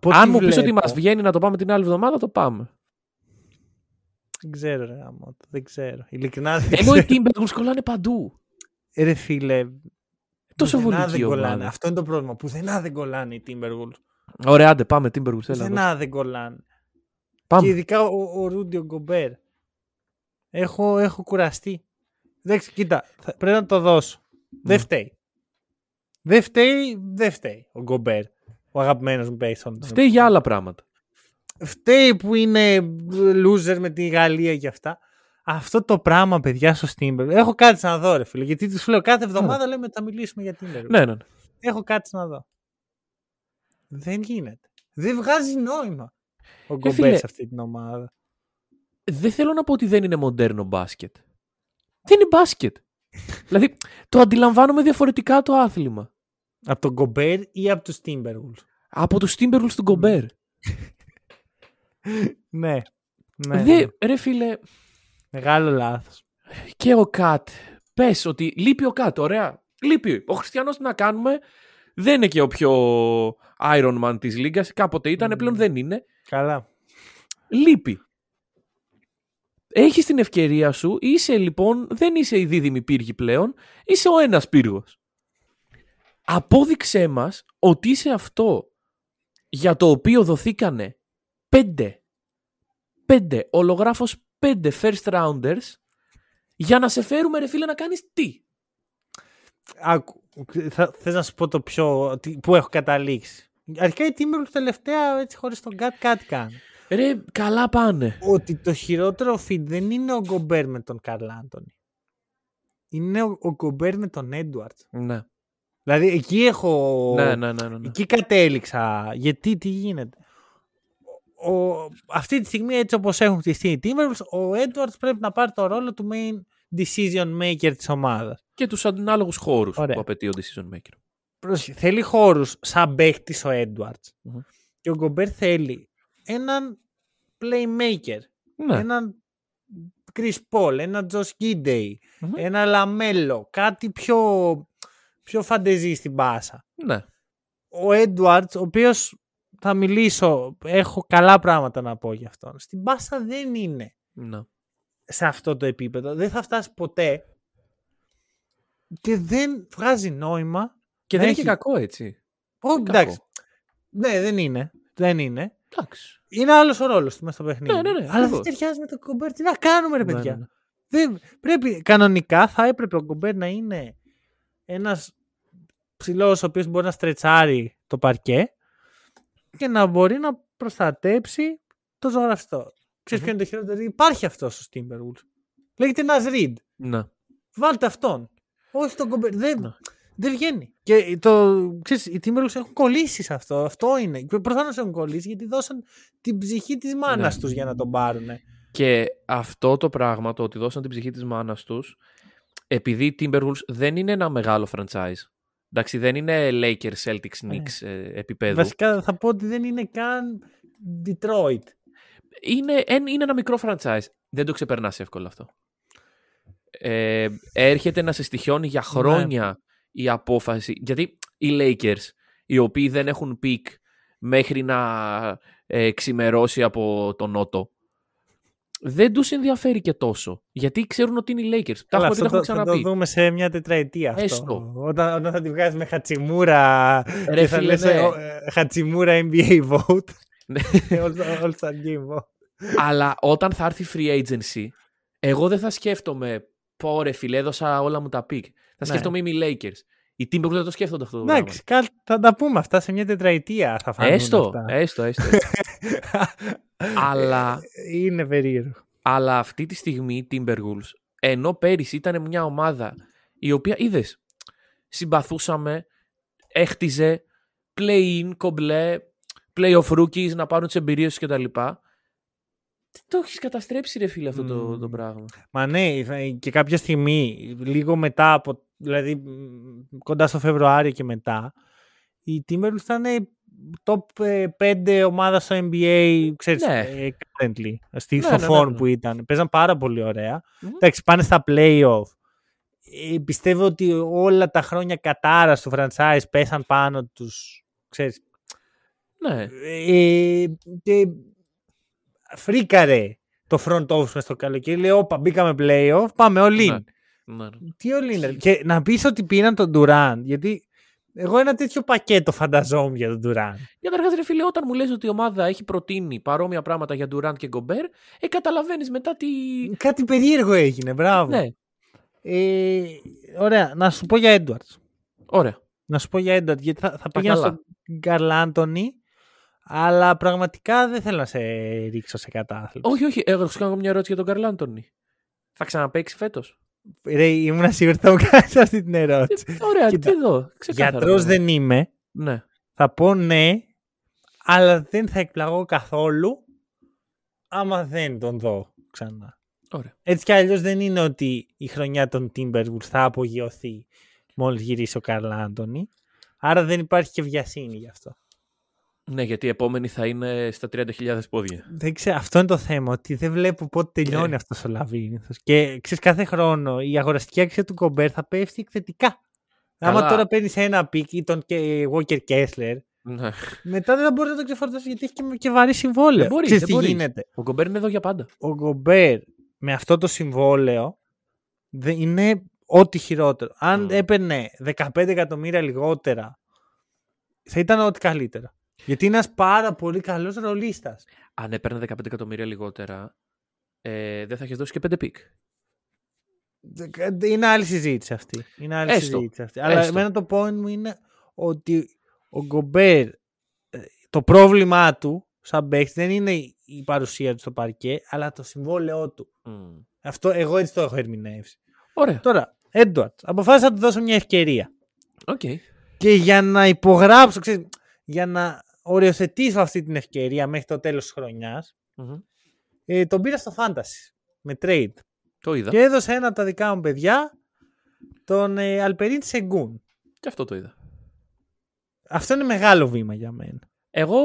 Αν μου πεις ότι μας βγαίνει να το πάμε την άλλη εβδομάδα, το πάμε. Δεν ξέρω, ρε γαμώτο. Δεν ξέρω. Ειλικρινά δεν ξέρω. Εγώ οι Timberwolves κολλάνε παντού. Ρε φίλε. Τόσο βολική ομάδα. Αυτό είναι το πρόβλημα. Πουθενά δεν κολλάνε οι Timberwolves. Ωραία, άντε, πάμε Timberwolves. Πουθενά δεν κολλάνε. Πάμε. Και ειδικά ο Ρούντιο Γκομπέρ. Έχω κουραστεί. Εντάξει, κοίτα, πρέπει να το δώσω. Δεν φταίει. Δεν φταίει ο Γκομπέρ. Ο αγαπημένος μου παίκτης. Φταίει για άλλα πράγματα. Φταίει που είναι loser με τη Γαλλία και αυτά. Αυτό το πράγμα, παιδιά, στο Timberwolves. Έχω κάτι να δω, ρε φίλε. Γιατί τους λέω κάθε εβδομάδα λέμε θα μιλήσουμε για Timberwolves. Ναι. Έχω κάτι να δω. Δεν γίνεται. Δεν βγάζει νόημα ο Γκομπέρ σε αυτή την ομάδα. Δεν θέλω να πω ότι δεν είναι μοντέρνο μπάσκετ. Δεν είναι μπάσκετ. Δηλαδή το αντιλαμβάνομαι διαφορετικά το άθλημα. Από τον Γκομπέρ ή από τους Timberwolves? Από τους Timberwolves του Γκομπέρ. Ναι. Ρε φίλε. Μεγάλο λάθος. Και ο Κατ. Πες ότι λείπει ο Κατ. Ωραία. Λείπει. Ο Χριστιανός τι να κάνουμε. Δεν είναι και ο πιο Iron Man της Λίγκας. Κάποτε ήταν. Πλέον δεν είναι. Καλά. Λείπει. Έχεις την ευκαιρία σου. Είσαι λοιπόν. Δεν είσαι η δίδυμη πύργη πλέον. Είσαι ο ένας πύργος. Απόδειξέ μας ότι είσαι αυτό για το οποίο δοθήκανε 5 ολογράφος 5 first rounders για να σε φέρουμε, ρε φίλε, να κάνεις τι. Άκου, θες να σου πω το πιο που έχω καταλήξει. Αρχικά οι Timberwolves τελευταία έτσι χωρίς τον Γκάτ κάτι κάνει. Ρε, καλά πάνε. Ότι το χειρότερο fit δεν είναι ο Γκομπέρ με τον Καρλ Άντονι. Είναι ο Γκομπέρ με τον Έντουαρτς. Ναι. Δηλαδή εκεί έχω... Ναι. Εκεί κατέληξα. Γιατί τι γίνεται. Αυτή τη στιγμή, έτσι όπως έχουν χτιστεί οι Timberwolves, ο Edwards πρέπει να πάρει το ρόλο του main decision maker της ομάδας. Και τους ανάλογους χώρους. Ωραία. Που απαιτεί ο decision maker. Θέλει χώρους σαν παίκτης ο Edwards. Και ο Γκομπέρ θέλει έναν playmaker. Ναι. Έναν Chris Paul, έναν Josh Giddey, ένα Λαμέλο, κάτι πιο φαντεζή στην μπάσα. Ναι. Ο Edwards, ο οποίος... Θα μιλήσω, έχω καλά πράγματα να πω γι' αυτόν. Στην πάσα δεν είναι σε αυτό το επίπεδο. Δεν θα φτάσει ποτέ και δεν βγάζει νόημα. Και δεν έχει κακό, έτσι. Εντάξει. Ναι, δεν είναι. Εντάξει. Είναι άλλος ο ρόλος του μέσα στο παιχνίδι. Ναι, αλλά δεν ταιριάζει με τον Γκομπέρ. Τι να κάνουμε, ρε παιδιά. Ναι. Κανονικά θα έπρεπε ο Γκομπέρ να είναι ένας ψηλός ο οποίος μπορεί να στρετσάρει το παρκέ και να μπορεί να προστατέψει το ζωγραφιστό. Ξέρεις ποιο είναι το χειρότερο? Υπάρχει αυτός ο Timberwolves. Λέγεται ένας Reed. Να. Βάλτε αυτόν. Όχι τον Γκομπέρ. Δεν βγαίνει. Και ξέρεις, οι Timberwolves έχουν κολλήσει σε αυτό. Αυτό είναι. Προφανώς έχουν κολλήσει γιατί δώσαν την ψυχή της μάνας τους για να τον πάρουν. Και αυτό το πράγμα, το ότι δώσαν την ψυχή της μάνας τους, επειδή οι Timberwolves δεν είναι ένα μεγάλο franchise. Εντάξει, δεν είναι Lakers, Celtics, Knicks επίπεδο. Βασικά θα πω ότι δεν είναι καν Detroit. Είναι ένα μικρό franchise. Δεν το ξεπερνάς εύκολα αυτό. Έρχεται να σε στοιχιώνει για χρόνια η απόφαση. Γιατί οι Lakers, οι οποίοι δεν έχουν πικ μέχρι να ξημερώσει από τον Νότο, δεν τους ενδιαφέρει και τόσο. Γιατί ξέρουν ότι είναι οι Lakers. Καλά, αυτό θα το δούμε σε μια τετραετία αυτό. Έστω. Όταν θα τη βγάζεις με Χατσιμούρα. Ρε θα λες, Χατσιμούρα NBA vote. All-Star Game vote. Αλλά όταν θα έρθει free agency, εγώ δεν θα σκέφτομαι, πω ρε φίλε, έδωσα όλα μου τα pick. Θα σκέφτομαι οι Lakers. Οι Timberwolves δεν το σκέφτονται αυτό το πράγμα. Εντάξει, θα τα πούμε αυτά σε μια τετραετία. Θα φανούν αυτά. Έστω. Αλλά. Είναι περίεργο. Αλλά αυτή τη στιγμή οι Timberwolves, ενώ πέρυσι ήταν μια ομάδα η οποία είδες, συμπαθούσαμε, έχτιζε, play-in, κομπλέ, play-off rookies, να πάρουν τις εμπειρίες τους κτλ. Το έχεις καταστρέψει ρε φίλε αυτό το πράγμα. Μα ναι, και κάποια στιγμή, λίγο μετά, δηλαδή κοντά στο Φεβρουάριο και μετά, οι Timberwolves ήταν top 5 ομάδα στο NBA, ξέρεις, currently, στο form που ήταν. Παίζαν πάρα πολύ ωραία. Εντάξει, πάνε στα play-off. Πιστεύω ότι όλα τα χρόνια κατάρας του franchise πέσαν πάνω τους, ξέρεις. Ναι. Και φρίκαρε το front office μες στο καλοκαίρι. Λέω, όπα, μπήκαμε play-off, πάμε all-in. Ναι. Τι all-in. Και να πεις ότι πήραν τον Durant, γιατί εγώ ένα τέτοιο πακέτο φανταζόμουν για τον Durant. Για καταρχάς ρε φίλε, όταν μου λες ότι η ομάδα έχει προτείνει παρόμοια πράγματα για Durant και Gobert, καταλαβαίνεις μετά τι... Κάτι περίεργο έγινε, μπράβο. Ναι. Ωραία, να σου πω για Edwards. Ωραία. Να σου πω για Edwards, γιατί θα πήγαινα στον Καρλάντονι, αλλά πραγματικά δεν θέλω να σε ρίξω σε κατάθλιψη. Όχι, εγώ σου κάνω μια ερώτηση για τον Καρλάντονι. Θα ξαναπαίξει φέτος? Ρε, ήμουν σίγουρα θα μου κάνεις αυτή την ερώτηση. Ωραία, κοίτα, εδώ. Γιατρός δεν είμαι. Ναι. Θα πω ναι, αλλά δεν θα εκπλαγώ καθόλου άμα δεν τον δω ξανά. Ωραία. Έτσι κι αλλιώς δεν είναι ότι η χρονιά των Timberwolves θα απογειωθεί μόλις γυρίσει ο Καρλ Άντονι. Άρα δεν υπάρχει και βιασύνη γι' αυτό. Ναι, γιατί η επόμενη θα είναι στα 30.000 πόδια. Δεν ξέρω, αυτό είναι το θέμα. Ότι δεν βλέπω πότε τελειώνει αυτός ο λαβύρινθος. Και ξέρεις, κάθε χρόνο η αγοραστική αξία του Gobert θα πέφτει εκθετικά. Καλά. Άμα τώρα παίρνεις ένα πικ ή τον Walker Kessler, μετά δεν θα μπορεί να το ξεφορτώσει γιατί έχει και βαρύ συμβόλαιο. Δεν μπορεί. Γίνεται. Ο Gobert είναι εδώ για πάντα. Ο Gobert με αυτό το συμβόλαιο είναι ό,τι χειρότερο. Αν έπαιρνε 15 εκατομμύρια λιγότερα, θα ήταν ό,τι καλύτερα. Γιατί είναι ένας πάρα πολύ καλός ρολίστας. Αν έπαιρνε 15 εκατομμύρια λιγότερα, δεν θα έχεις δώσει και 5 πικ. Είναι άλλη συζήτηση αυτή. Αλλά εμένα το point μου είναι ότι ο Gobert, το πρόβλημά του σαν παίκτης δεν είναι η παρουσία του στο παρκέ, αλλά το συμβόλαιό του. Αυτό εγώ έτσι το έχω ερμηνεύσει. Ωραία. Τώρα, Edwards, αποφάσισα να του δώσω μια ευκαιρία. Okay. Και για να υπογράψω, ξέρεις, για να οριοθετήσω αυτή την ευκαιρία μέχρι το τέλος της χρονιάς, τον πήρα στο Fantasy με trade. Το είδα. Και έδωσε ένα από τα δικά μου παιδιά, τον Αλπερίν Σεγκούν. Και αυτό το είδα. Αυτό είναι μεγάλο βήμα για μένα. Εγώ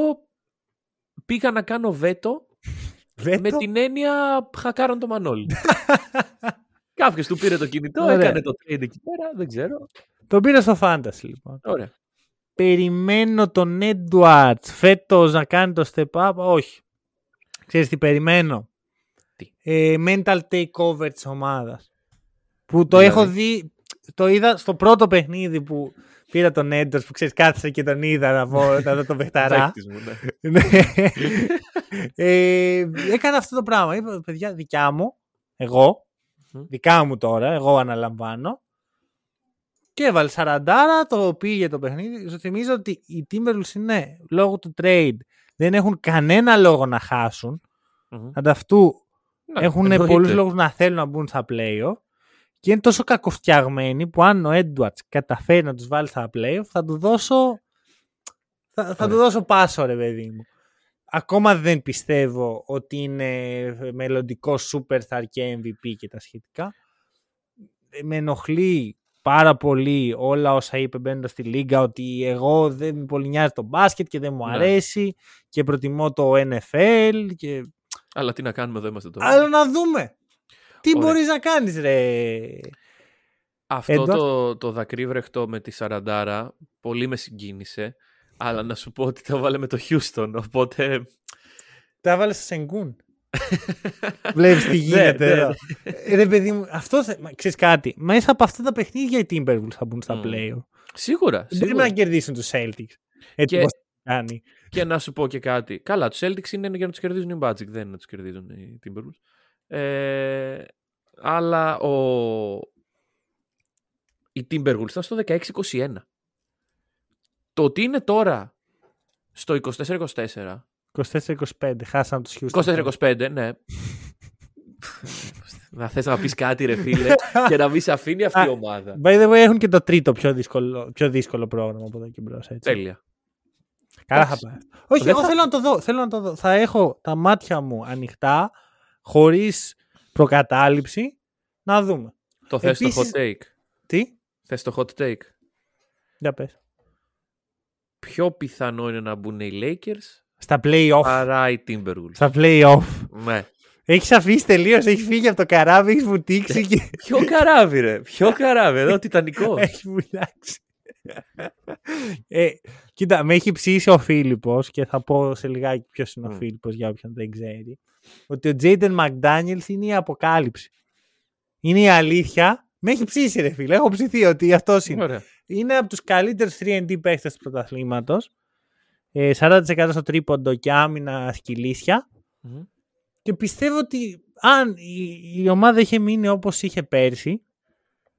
πήγα να κάνω βέτο με την έννοια χακάραν το Μανόλι. Κάποιος του πήρε το κινητό, έκανε το trade εκεί πέρα, δεν ξέρω. Τον πήρα στο Fantasy λοιπόν. Ωραία. Περιμένω τον Edwards φέτος να κάνει το step up. Όχι. Ξέρεις τι περιμένω? Τι? Mental takeover της ομάδας. Που το έχω δει. Το είδα στο πρώτο παιχνίδι που πήρα τον Edwards, που ξέρεις, κάθισα και τον είδα να δω τον παιχταρά. Έκανα αυτό το πράγμα. Είπα, παιδιά, δικιά μου. Εγώ. Δικά μου τώρα. Εγώ αναλαμβάνω. Και έβαλε 40, το πήγε το παιχνίδι. Σου θυμίζω ότι οι Timberwolves είναι λόγω του trade. Δεν έχουν κανένα λόγο να χάσουν. Ανταυτού έχουν πολλούς λόγους να θέλουν να μπουν στα play-off. Και είναι τόσο κακοφτιαγμένοι που αν ο Edwards καταφέρει να τους βάλει στα play-off, θα του δώσω. Θα του δώσω πάσο, ρε παιδί μου. Ακόμα δεν πιστεύω ότι είναι μελλοντικό superstar και MVP και τα σχετικά. Με ενοχλεί πάρα πολύ όλα όσα είπε μπαίνοντας στη λίγα, ότι εγώ δεν με πολύ νοιάζει το μπάσκετ και δεν μου αρέσει και προτιμώ το NFL. Και... Αλλά τι να κάνουμε, εδώ είμαστε τώρα. Αλλά να δούμε. Τι μπορείς να κάνεις ρε. Αυτό το δακρύβρεχτο με τη Σαραντάρα πολύ με συγκίνησε, αλλά να σου πω ότι τα βάλε με το Houston, οπότε... Τα βάλε στο Σενγκούν. Βλέπεις τι γίνεται εδώ. Ρε παιδί μου, αυτό ξέρεις κάτι, μέσα από αυτά τα παιχνίδια οι Timberwolves θα μπουν στα play-off. Σίγουρα. Δεν πρέπει να κερδίσουν τους Celtics. Έτσι πώς θα κάνει. Και να σου πω και κάτι. Καλά, τους Celtics είναι για να τους κερδίζουν οι Magic, δεν είναι να τους κερδίζουν οι Timberwolves. Αλλά οι Timberwolves ήταν στο 16-21. Το ότι είναι τώρα στο 24-24. 24-25, χάσαμε τους Houston. 24-25, ναι. Να θες να πεις κάτι ρε φίλε και να μην σε αφήνει αυτή η ομάδα. By the way, έχουν και το τρίτο πιο δύσκολο πρόγραμμα από εδώ και μπρος. Τέλεια. Καλά θα πάει. Όχι, εγώ θέλω να το δω. Θα έχω τα μάτια μου ανοιχτά, χωρίς προκατάληψη, να δούμε. Το θες το hot take. Τι? Θες το hot take. Για πες. Πιο πιθανό είναι να μπουν οι Lakers στα play-off. Παρά οι Timberwolves. Στα play-off. Ναι. Έχεις αφήσει τελείως, έχει φύγει από το καράβι, έχεις βουτήξει. Και... Ποιο καράβι ρε, εδώ Τιτανικό. Έχει βουλάξει. Κοίτα, με έχει ψήσει ο Φίλιππος και θα πω σε λιγάκι ποιος είναι ο Φίλιππος για όποιον δεν ξέρει. Ότι ο Τζέιντεν Μακντάνιελς είναι η αποκάλυψη. Είναι η αλήθεια. Με έχει ψήσει ρε φίλε, έχω ψηθεί ότι αυτός είναι. Ωραία. Είναι από τους καλύτερους 3&D παίκτες του πρωταθλήματος. 40% στο τρίποντο και άμυνα σκυλίσια. Mm. Και πιστεύω ότι αν η ομάδα είχε μείνει όπως είχε πέρσι,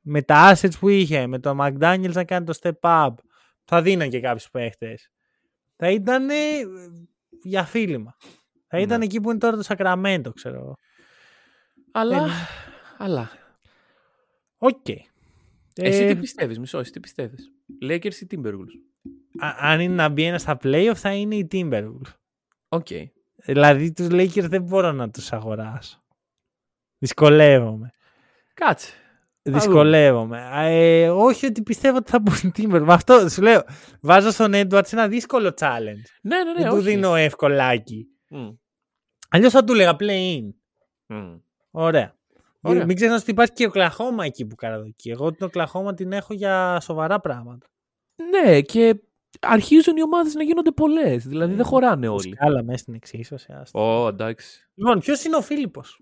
με τα assets που είχε, με το McDaniels να κάνει το step up, θα δίναν και κάποιους παίχτες. Θα ήταν για φίλημα. Θα ήταν εκεί που είναι τώρα το Σακραμέντο, ξέρω εγώ. Αλλά. Οκ. Okay. Εσύ τι πιστεύεις, Lakers ή Timberwolves? Αν είναι να μπει ένα στα playoff θα είναι η Timberwolves. Οκ. Okay. Δηλαδή τους Lakers δεν μπορώ να τους αγοράσω. Δυσκολεύομαι. Κάτσε. Όχι ότι πιστεύω ότι θα μπουν Timberwolves. Αυτό σου λέω. Βάζω στον Edwards ένα δύσκολο challenge. Ναι, δεν του δίνω ευκολάκι. Αλλιώς θα του λέγα play-in. Ωραία. Μην ξεχνάς ότι υπάρχει και ο Oklahoma εκεί που καραδοκεί. Εγώ την Oklahoma την έχω για σοβαρά πράγματα. Ναι, και αρχίζουν οι ομάδες να γίνονται πολλές. Δηλαδή δεν χωράνε όλοι. Καλά, μέσα στην εξίσωση. Εντάξει. Λοιπόν, ποιος είναι ο Φίλιππος?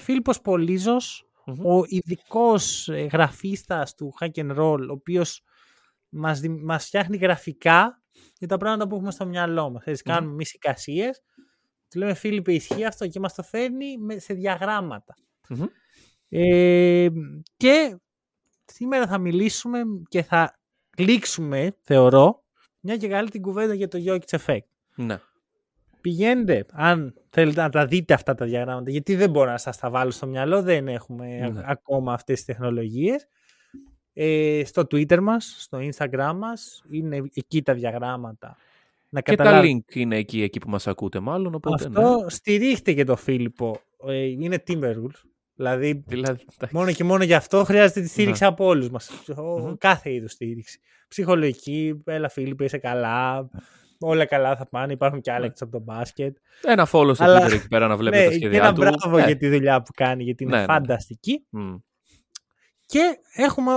Φίλιππος Πολύζος, ο ειδικός γραφίστας του Hack and Roll, ο οποίος μας φτιάχνει γραφικά για τα πράγματα που έχουμε στο μυαλό μας. Κάνουμε εμείς εικασίες. Του λέμε Φίλιππε ισχύει αυτό και μας το φέρνει σε διαγράμματα. Και σήμερα θα μιλήσουμε και θα λήξουμε, θεωρώ, μια και καλή την κουβέντα για το Jokic Effect. Ναι. Πηγαίνετε, αν θέλετε να τα δείτε αυτά τα διαγράμματα, γιατί δεν μπορώ να σας τα βάλω στο μυαλό, δεν έχουμε ακόμα αυτές τις τεχνολογίες. Στο Twitter μας, στο Instagram μας, είναι εκεί τα διαγράμματα. Και τα link είναι εκεί που μας ακούτε μάλλον. Οπότε, αυτό στηρίχτε και το Φίλιππο. Είναι Timberwolves. Δηλαδή μόνο και μόνο γι' αυτό χρειάζεται τη στήριξη από όλους μας. Κάθε είδους στήριξη. Ψυχολογική, έλα Φίλιππο είσαι καλά. Όλα καλά θα πάνε. Υπάρχουν και άλλα εκτός από το μπάσκετ. Ένα follow στο Twitter εκεί πέρα να βλέπετε τα σχέδιά του. Ένα μπράβο για τη δουλειά που κάνει, γιατί είναι φανταστική. Και έχουμε,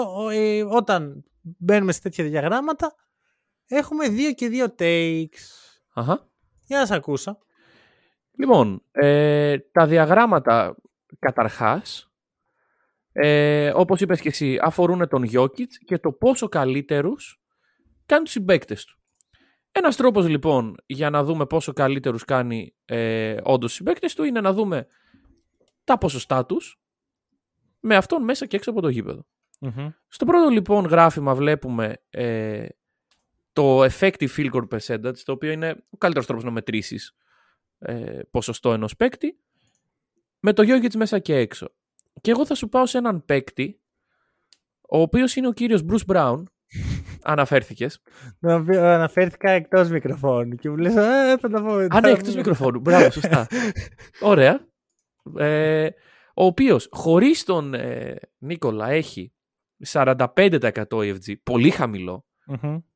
όταν μπαίνουμε σε τέτοια διαγράμματα, έχουμε 2 και 2 takes. Για να σας ακούσω. Λοιπόν, τα διαγράμματα καταρχάς, όπως είπες και εσύ, αφορούν τον Jokic και το πόσο καλύτερους κάνουν τους συμπαίκτες του. Ένας τρόπος λοιπόν για να δούμε πόσο καλύτερους κάνει όντως τους συμπαίκτες του είναι να δούμε τα ποσοστά τους με αυτόν μέσα και έξω από το γήπεδο. Στο πρώτο λοιπόν γράφημα βλέπουμε... το effective field goal percentage, το οποίο είναι ο καλύτερος τρόπος να μετρήσεις ποσοστό ενός παίκτη, με το Jokic μέσα και έξω. Και εγώ θα σου πάω σε έναν παίκτη, ο οποίος είναι ο κύριος Bruce Brown. Αναφέρθηκες. Αναφέρθηκα εκτός μικροφώνου και μου λες θα τα πω μετά. Α, ναι, εκτός μικροφώνου. Μπράβο, σωστά. Ωραία. Ο οποίος χωρίς τον Νίκολα έχει 45% EFG, πολύ χαμηλό.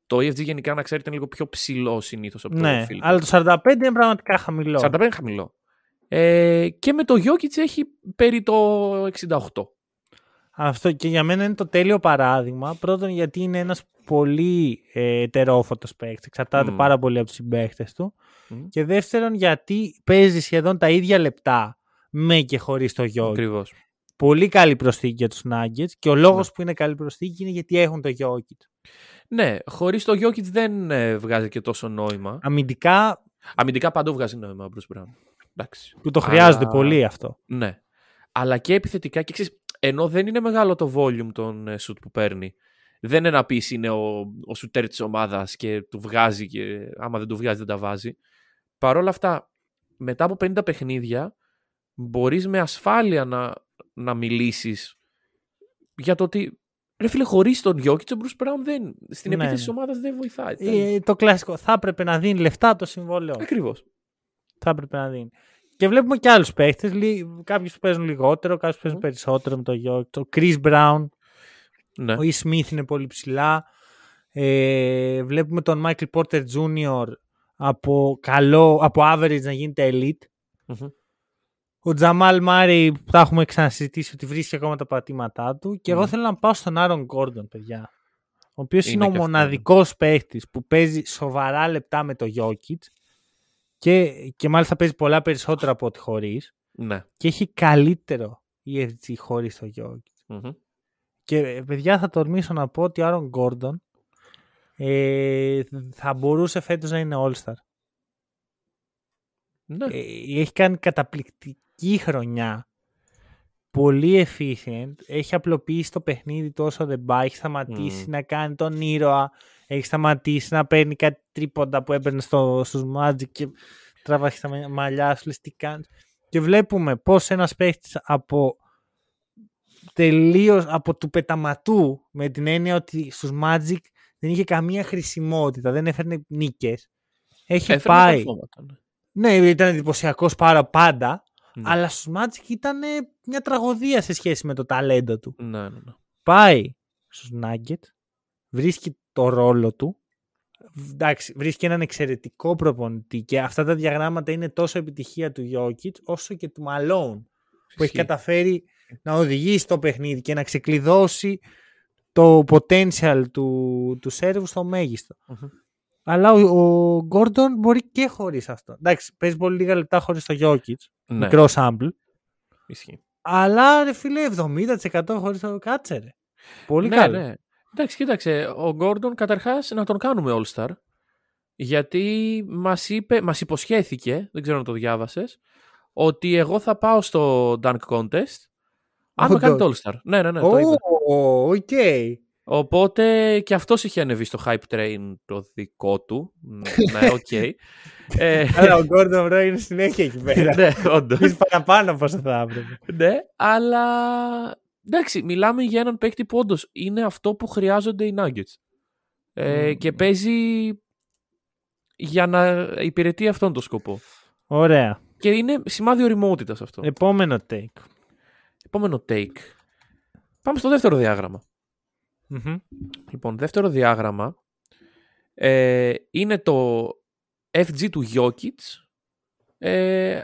Το EFG γενικά να ξέρετε είναι λίγο πιο ψηλό συνήθως από το Φίλιππο. Ναι, αλλά το 45 είναι πραγματικά χαμηλό. 45 είναι χαμηλό. Και με το Jokic έχει περί το 68. Αυτό και για μένα είναι το τέλειο παράδειγμα. Πρώτον γιατί είναι ένας πολύ ετερόφωτος παίκτης. Εξαρτάται πάρα πολύ από τους συμπαίκτες του. Και δεύτερον γιατί παίζει σχεδόν τα ίδια λεπτά με και χωρίς το Jokic. Ακριβώς. Πολύ καλή προσθήκη για τους Nuggets και ο λόγος που είναι καλή προσθήκη είναι γιατί έχουν το Jokic. Ναι, χωρίς το Jokic δεν βγάζει και τόσο νόημα. Αμυντικά παντού βγάζει νόημα ο Bruce Brown. Που το χρειάζονται πολύ αυτό. Ναι. Αλλά και επιθετικά και ξέρεις, ενώ δεν είναι μεγάλο το volume των shoot που παίρνει. Δεν είναι να πεις είναι ο σουτέρ της ομάδας και του βγάζει και άμα δεν του βγάζει δεν τα βάζει. Παρ' όλα αυτά, μετά από 50 παιχνίδια μπορείς με ασφάλεια να μιλήσεις για το ότι ρε φίλε, χωρίς τον Jokic, ο Bruce Brown στην επίθεση της ομάδας δεν βοηθάει. Το κλασικό, θα έπρεπε να δίνει λεφτά το συμβόλαιο. Ακριβώς. Θα έπρεπε να δίνει. Και βλέπουμε και άλλους παίχτες. Κάποιοι που παίζουν λιγότερο, κάποιοι που παίζουν περισσότερο με τον Jokic. Ο Chris Brown. Ναι. Ο E. Smith είναι πολύ ψηλά. Βλέπουμε τον Michael Porter Jr. από average να γίνεται elite. Mm-hmm. Ο Τζαμάλ Μάρι που τα έχουμε ξανασυζητήσει ότι βρίσκει ακόμα τα πατήματά του. Και εγώ θέλω να πάω στον Άρον Γκόρντον, παιδιά. Ο οποίος είναι ο μοναδικός παίχτης που παίζει σοβαρά λεπτά με το Γιόκιτς και μάλιστα παίζει πολλά περισσότερα από ό,τι χωρίς. Ναι. Και έχει καλύτερο EFG χωρίς το Γιόκιτς. Mm-hmm. Και παιδιά, θα τολμήσω να πω ότι ο Άρον Γκόρντον θα μπορούσε φέτος να είναι All-Star. Ναι. Έχει κάνει καταπληκτική χρονιά. Πολύ efficient. Έχει απλοποιήσει το παιχνίδι του όσο δεν πάει. Έχει σταματήσει να κάνει τον ήρωα. Έχει σταματήσει να παίρνει κάτι τρίποντα που έπαιρνε στους Magic και τραβάχει τα μαλλιά σου. Λες τι κάνεις. Και βλέπουμε πως ένας παίχτης από του πεταματού, με την έννοια ότι στους Magic δεν είχε καμία χρησιμότητα, δεν έφερνε νίκες. Έχει πάει. Ναι, ήταν εντυπωσιακός πάντα, αλλά στους Magic ήταν μια τραγωδία σε σχέση με το ταλέντο του. Ναι. Πάει στους Nugget, βρίσκει το ρόλο του, εντάξει, βρίσκει έναν εξαιρετικό προπονητή και αυτά τα διαγράμματα είναι τόσο επιτυχία του Jokic όσο και του Malone, που έχει καταφέρει να οδηγήσει το παιχνίδι και να ξεκλειδώσει το potential του σέρβου στο μέγιστο. Αλλά ο Γκόρντον μπορεί και χωρίς αυτό. Εντάξει, παίζει πολύ λίγα λεπτά χωρίς το Γιόκιτς. Ναι. Μικρό σάμπλ. Ισχύει. Αλλά ρε φίλε, 70% χωρίς το κάτσερε. Πολύ καλό. Ναι. Εντάξει, κοίταξε. Ο Γκόρντον καταρχάς να τον κάνουμε All-Star. Γιατί μας υποσχέθηκε, δεν ξέρω αν το διάβασες, ότι εγώ θα πάω στο Dunk Contest αν με κάνει το All-Star. Ναι, το είπε. Okay. Οπότε και αυτός είχε ανεβεί στο hype train το δικό του. Ναι, οκ. Αλλά ο Gordon Roy είναι συνέχεια εκεί πέρα. Ναι, όντως. Είσαι παραπάνω από όσο θα έπρεπε. Ναι, αλλά εντάξει, μιλάμε για έναν παίκτη που όντως είναι αυτό που χρειάζονται οι Nuggets. Και παίζει για να υπηρετεί αυτόν τον σκοπό. Ωραία. Και είναι σημάδι ωριμότητας αυτό. Επόμενο take. Πάμε στο δεύτερο διάγραμμα. Mm-hmm. Λοιπόν, δεύτερο διάγραμμα είναι το FG του Jokic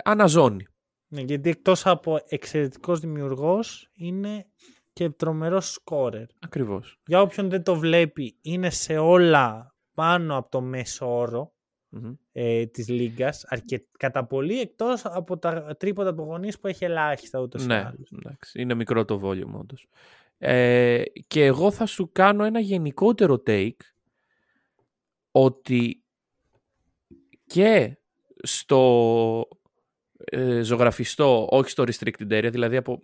αναζώνη. Ναι, γιατί εκτός από εξαιρετικός δημιουργός είναι και τρομερός σκόρερ. Ακριβώς. Για όποιον δεν το βλέπει, είναι σε όλα πάνω από το μέσο όρο της λίγκας, κατά πολύ, εκτός από τα τρίποτα από γονείς που έχει ελάχιστα ούτως. Ναι, εντάξει, είναι μικρό το volume όντως. Και εγώ θα σου κάνω ένα γενικότερο take ότι και στο ζωγραφιστό, όχι στο restricted area, δηλαδή από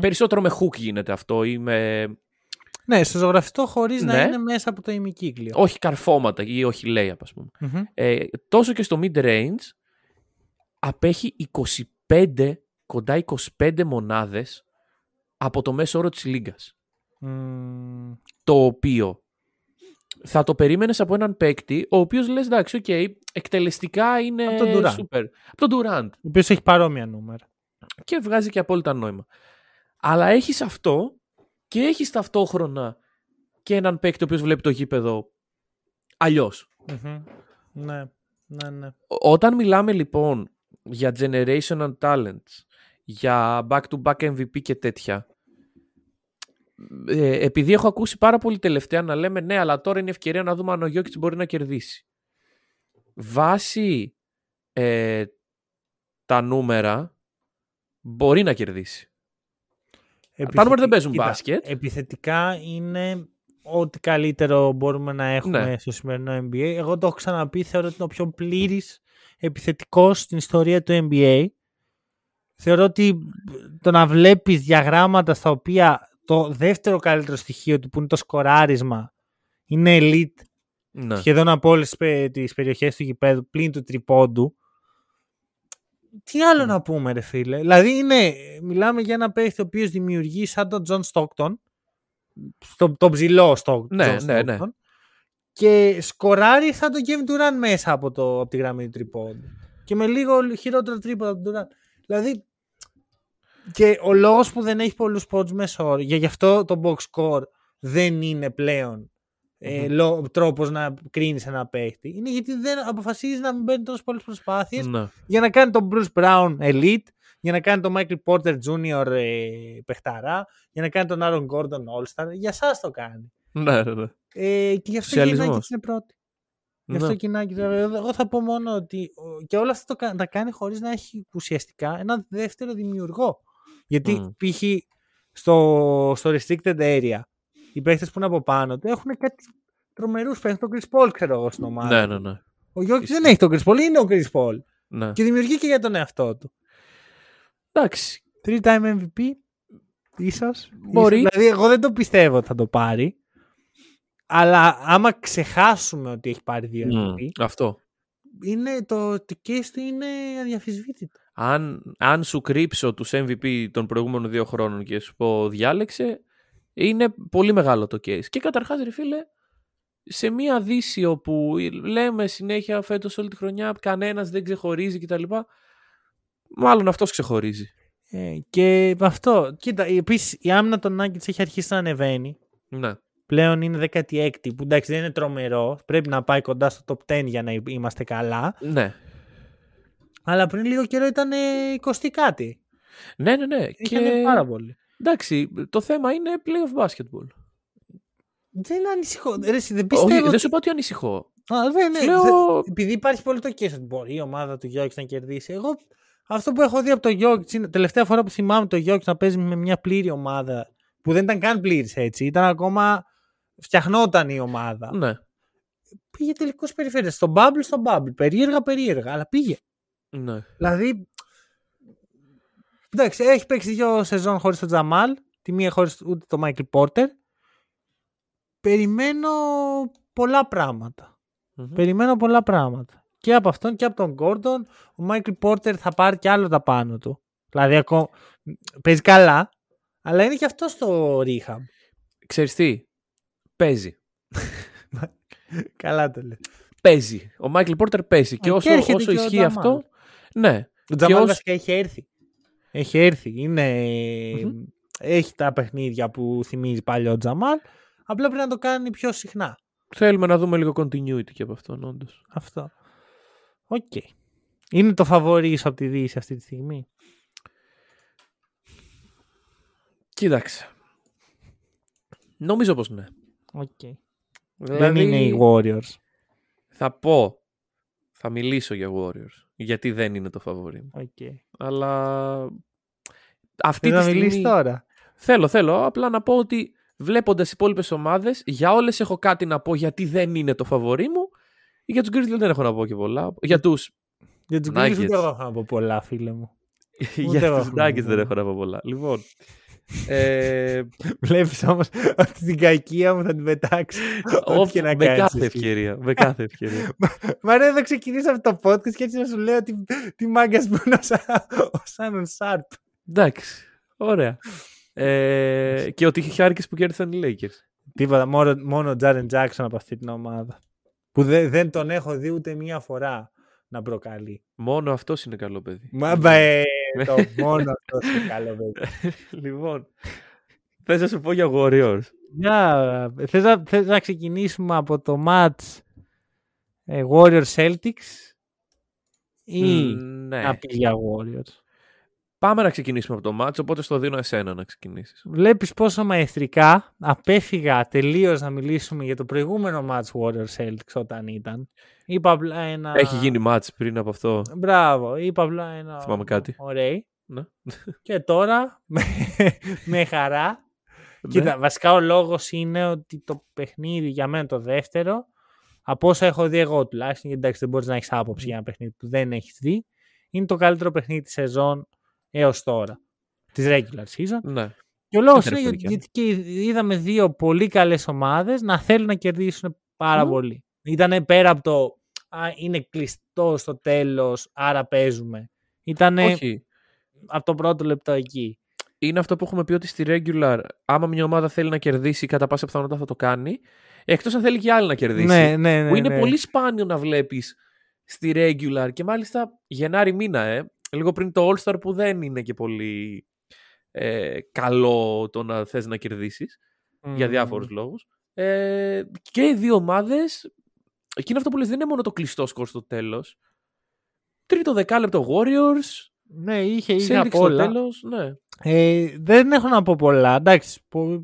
περισσότερο με hook γίνεται αυτό ή με... Ναι, στο ζωγραφιστό χωρίς να είναι μέσα από το ημικύκλιο. Όχι καρφώματα ή όχι layup, ας πούμε. Τόσο και στο mid range απέχει 25, κοντά 25 μονάδες από το μέσο όρο της λίγκας. Το οποίο θα το περίμενες από έναν παίκτη, ο οποίος λες εντάξει, okay, εκτελεστικά είναι super. Από τον Durant. Ο οποίος έχει παρόμοια νούμερα. Και βγάζει και απόλυτα νόημα. Αλλά έχεις αυτό και έχεις ταυτόχρονα και έναν παίκτη ο οποίος βλέπει το γήπεδο αλλιώς. Ναι. Όταν μιλάμε λοιπόν για generational talents, για back-to-back MVP και τέτοια, επειδή έχω ακούσει πάρα πολύ τελευταία να λέμε ναι, αλλά τώρα είναι η ευκαιρία να δούμε αν ο Jokic μπορεί να κερδίσει. Βάσει τα νούμερα μπορεί να κερδίσει. Τα νούμερα δεν παίζουν μπάσκετ. Επιθετικά είναι ό,τι καλύτερο μπορούμε να έχουμε στο σημερινό NBA. Εγώ το έχω ξαναπεί, θεωρώ ότι είναι ο πιο πλήρης επιθετικός στην ιστορία του NBA. Θεωρώ ότι το να βλέπεις διαγράμματα στα οποία το δεύτερο καλύτερο στοιχείο του που είναι το σκοράρισμα είναι elite, ναι, σχεδόν από όλες τις περιοχές του γηπέδου πλην του τριπόντου. Τι άλλο να πούμε ρε φίλε. Δηλαδή είναι, μιλάμε για ένα παίχτη ο οποίος δημιουργεί σαν τον Τζον Στόκτον, τον ψηλό Στόκτον, ναι. και σκοράρει σαν τον Kevin Durant μέσα από τη γραμμή του τριπόντου και με λίγο χειρότερο τρίποντα από τον Durant. Δηλαδή και ο λόγος που δεν έχει πολλούς πόντους μέσα όρο, γι' αυτό το box score δεν είναι πλέον τρόπος να κρίνεις ένα παίχτη, είναι γιατί δεν αποφασίζει να μην παίρνει τόσο πολλές προσπάθειες για να κάνει τον Bruce Brown elite, για να κάνει τον Michael Porter Jr παιχταρά, για να κάνει τον Aaron Gordon All-Star. Για σας το κάνει. Ναι. Και γι' αυτό η Νάγκετς είναι πρώτη. Γι' αυτό και η Νάγκετς. Εγώ θα πω μόνο ότι και όλα αυτά τα κάνει χωρίς να έχει ουσιαστικά ένα δεύτερο δημιουργό. Γιατί π.χ. στο restricted area οι παίχτες που είναι από πάνω του έχουν κάτι τρομερούς παίχτες. Τον Chris Paul ξέρω εγώ στην ομάδα. Ναι. Ο Γιώκης δεν έχει τον Chris Paul, είναι ο Chris Paul. Ναι. Και δημιουργεί και για τον εαυτό του. Εντάξει. 3-time MVP ίσως. Μπορεί. Δηλαδή εγώ δεν το πιστεύω ότι θα το πάρει. Αλλά άμα ξεχάσουμε ότι έχει πάρει δύο MVP, αυτό. Είναι το case του είναι αδιαφυσβήτητο. Αν σου κρύψω τους MVP των προηγούμενων 2 χρόνων και σου πω διάλεξε, είναι πολύ μεγάλο το case. Και καταρχάς ρε φίλε, σε μια δύση όπου λέμε συνέχεια φέτος όλη τη χρονιά κανένας δεν ξεχωρίζει κτλ, μάλλον αυτός ξεχωρίζει. Και αυτό. Κοίτα, επίσης η άμυνα των Nuggets έχει αρχίσει να ανεβαίνει. Ναι. Πλέον είναι 16η, που εντάξει δεν είναι τρομερό. Πρέπει να πάει κοντά στο top 10 για να είμαστε καλά. Ναι. Αλλά πριν λίγο καιρό ήταν 20 κάτι. Ναι. Είχανε και πάρα πολύ. Εντάξει, το θέμα είναι playoff basketball. Δεν ανησυχώ. Δεν πιστεύω. Όχι, δεν σου είπα ότι ανησυχώ. Λέω... Επειδή υπάρχει πολύ το case ότι μπορεί η ομάδα του Γιώκης να κερδίσει. Εγώ αυτό που έχω δει από το Γιώκης είναι τελευταία φορά που θυμάμαι το Γιώκης να παίζει με μια πλήρη ομάδα. Που δεν ήταν καν πλήρης έτσι. Ήταν ακόμα. Φτιαχνόταν η ομάδα. Ναι. Πήγε τελικώς περιφέρειες. Στον bubble. Περίεργα. Αλλά πήγε. Ναι. Δηλαδή. Εντάξει, έχει παίξει 2 σεζόν χωρίς τον Τζαμάλ. Τη μία χωρίς ούτε τον Μάικλ Πόρτερ. Περιμένω πολλά πράγματα. Και από αυτόν και από τον Γκόρντον. Ο Μάικλ Πόρτερ θα πάρει κι άλλο τα πάνω του. Δηλαδή ακόμα. Παίζει καλά. Αλλά είναι και αυτό στο rehab. Ξέρεις τι, παίζει. Καλά το λέει. Παίζει. Ο Μάικλ Πόρτερ παίζει. Και όσο ισχύει ο αυτό. Ναι. Ο Τζαμάλ βασικά έχει έρθει. Έχει τα παιχνίδια που θυμίζει πάλι ο Τζαμάλ. Απλά πρέπει να το κάνει πιο συχνά. Θέλουμε να δούμε λίγο continuity και από αυτόν, όντως. Αυτό. Οκ. Okay. Είναι το φαβορί σου από τη Δύση αυτή τη στιγμή. Κοίταξε. Νομίζω πως ναι. Okay. Δεν είναι οι Warriors. Θα μιλήσω για Warriors. Γιατί δεν είναι το φαβορί μου. Okay. Αλλά αυτή τη στιγμή τώρα. Θέλω. Απλά να πω ότι βλέποντας υπόλοιπες ομάδες, για όλες έχω κάτι να πω γιατί δεν είναι το φαβορί μου. Για τους Grizzlies δεν έχω να πω και πολλά. Για τους Grizzlies δεν έχω να πω πολλά, φίλε μου. Για τους Nuggets δεν έχω να πω πολλά. Λοιπόν. Βλέπεις όμως ότι την κακία μου θα την πετάξει με κάθε ευκαιρία. Μα ρε, εδώ ξεκινήσαμε το podcast και έτσι να σου λέω τι μάγκας που είναι ο Σάνον Σάρπ. Εντάξει, ωραία. Και ότι είχε χάρκες που κέρδισαν οι Lakers. Τίποτα, μόνο ο Τζάρεν Τζάκσον από αυτή την ομάδα που δεν τον έχω δει ούτε μία φορά να προκαλεί. Μόνο αυτός είναι καλό παιδί. Το μόνο αυτό είναι καλό παιδί. Λοιπόν, θες να σου πω για Warriors. Θες να ξεκινήσουμε από το match Warriors Celtics ή να πει για Warriors. Πάμε να ξεκινήσουμε από το match, οπότε στο δίνω εσένα να ξεκινήσεις. Βλέπεις πόσο μαεστρικά απέφυγα τελείως να μιλήσουμε για το προηγούμενο match Warriors Celtics όταν ήταν. Είπα απλά ένα... Έχει γίνει match πριν από αυτό. Μπράβο, είπα απλά ένα... Θυμάμαι κάτι. Ωραία. Ναι. Και τώρα, με χαρά. Κοίτα, βασικά ο λόγος είναι ότι το παιχνίδι για μένα το δεύτερο, από όσα έχω δει εγώ τουλάχιστον, εντάξει δεν μπορείς να έχεις άποψη για ένα παιχνίδι που δεν έχεις δει, είναι το καλύτερο παιχνίδι της σεζόν έως τώρα της regular season. Ναι. Και ο λόγος είναι γιατί είδαμε δύο πολύ καλές ομάδες να θέλουν να κερδίσουν πάρα πολύ. Ήταν πέρα από το είναι κλειστό στο τέλος, άρα παίζουμε. Ήταν από το πρώτο λεπτό εκεί. Είναι αυτό που έχουμε πει ότι στη regular, άμα μια ομάδα θέλει να κερδίσει, κατά πάσα πιθανότητα θα το κάνει. Εκτός αν θέλει και άλλη να κερδίσει. Ναι, που είναι πολύ σπάνιο να βλέπεις στη regular. Και μάλιστα Γενάρη μήνα, λίγο πριν το All Star, που δεν είναι και πολύ καλό το να θες να κερδίσεις για διάφορους λόγους. Και οι δύο ομάδες, εκεί είναι αυτό που λες, δεν είναι μόνο το κλειστό σκορ στο τέλος. Τρίτο δεκάλεπτο Warriors. Ναι, είχε από όλα. Δεν έχω να πω πολλά. Εντάξει,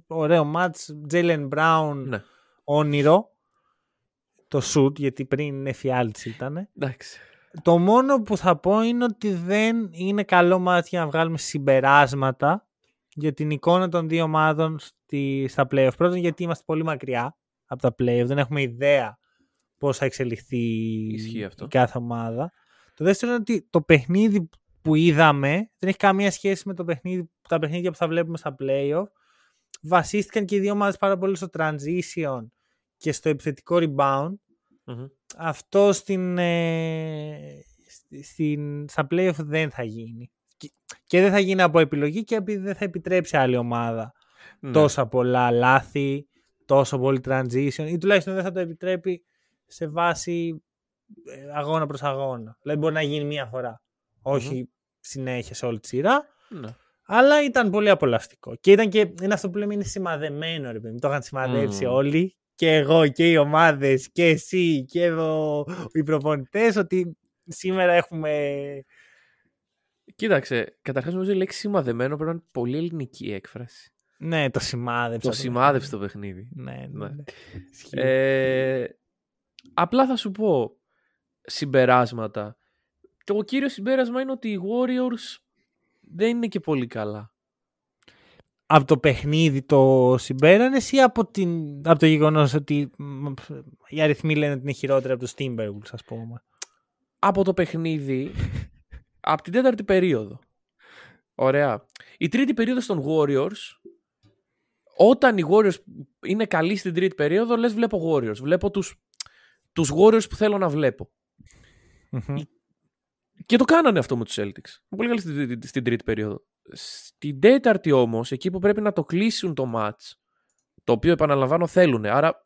ωραίο μάτς. Jalen Brown, ναι. Όνειρο. Το shoot, γιατί πριν εφιάλτης ήταν. Εντάξει. Το μόνο που θα πω είναι ότι δεν είναι καλό μάτς για να βγάλουμε συμπεράσματα για την εικόνα των δύο ομάδων στα play-off. Πρώτον, γιατί είμαστε πολύ μακριά από τα play-off. Δεν έχουμε ιδέα πώς θα εξελιχθεί η κάθε ομάδα. Το δεύτερο είναι ότι το παιχνίδι που είδαμε δεν έχει καμία σχέση με τα παιχνίδια που θα βλέπουμε στα play-off. Βασίστηκαν και οι δύο ομάδες πάρα πολύ στο transition και στο επιθετικό rebound. Αυτό στα play-off δεν θα γίνει. Και δεν θα γίνει από επιλογή και δεν θα επιτρέψει άλλη ομάδα τόσα πολλά λάθη, τόσο πολύ transition, ή τουλάχιστον δεν θα το επιτρέπει σε βάση αγώνα προς αγώνα. Δηλαδή μπορεί να γίνει μία φορά. Όχι συνέχεια σε όλη τη σειρά. Ναι. Αλλά ήταν πολύ απολαυστικό. Και ήταν και είναι αυτό που λέμε, είναι σημαδεμένο. Ρε παιδί. Το είχαν σημαδέψει όλοι. Και εγώ και οι ομάδες και εσύ και οι προπονητές. Ότι σήμερα έχουμε. Κοίταξε, καταρχάς νομίζω η λέξη σημαδεμένο πρέπει να είναι πολύ ελληνική έκφραση. Ναι, το σημάδεψε. Το σημάδεψε το παιχνίδι. Ναι. Απλά θα σου πω συμπεράσματα. Το κύριο συμπέρασμα είναι ότι οι Warriors δεν είναι και πολύ καλά. Από το παιχνίδι το συμπέρανες ή από το γεγονός ότι οι αριθμοί λένε ότι είναι χειρότερα από τους Timberwolves, ας πούμε? Από το παιχνίδι, από την τέταρτη περίοδο. Ωραία. Η τρίτη περίοδος των Warriors, όταν οι Warriors είναι καλοί στην τρίτη περίοδο, λες βλέπω Warriors. Βλέπω τους Warriors που θέλω να βλέπω. Και το κάνανε αυτό με τους Celtics. Πολύ καλή στην τρίτη περίοδο. Στην τέταρτη όμως, εκεί που πρέπει να το κλείσουν το match, το οποίο επαναλαμβάνω θέλουν. Άρα,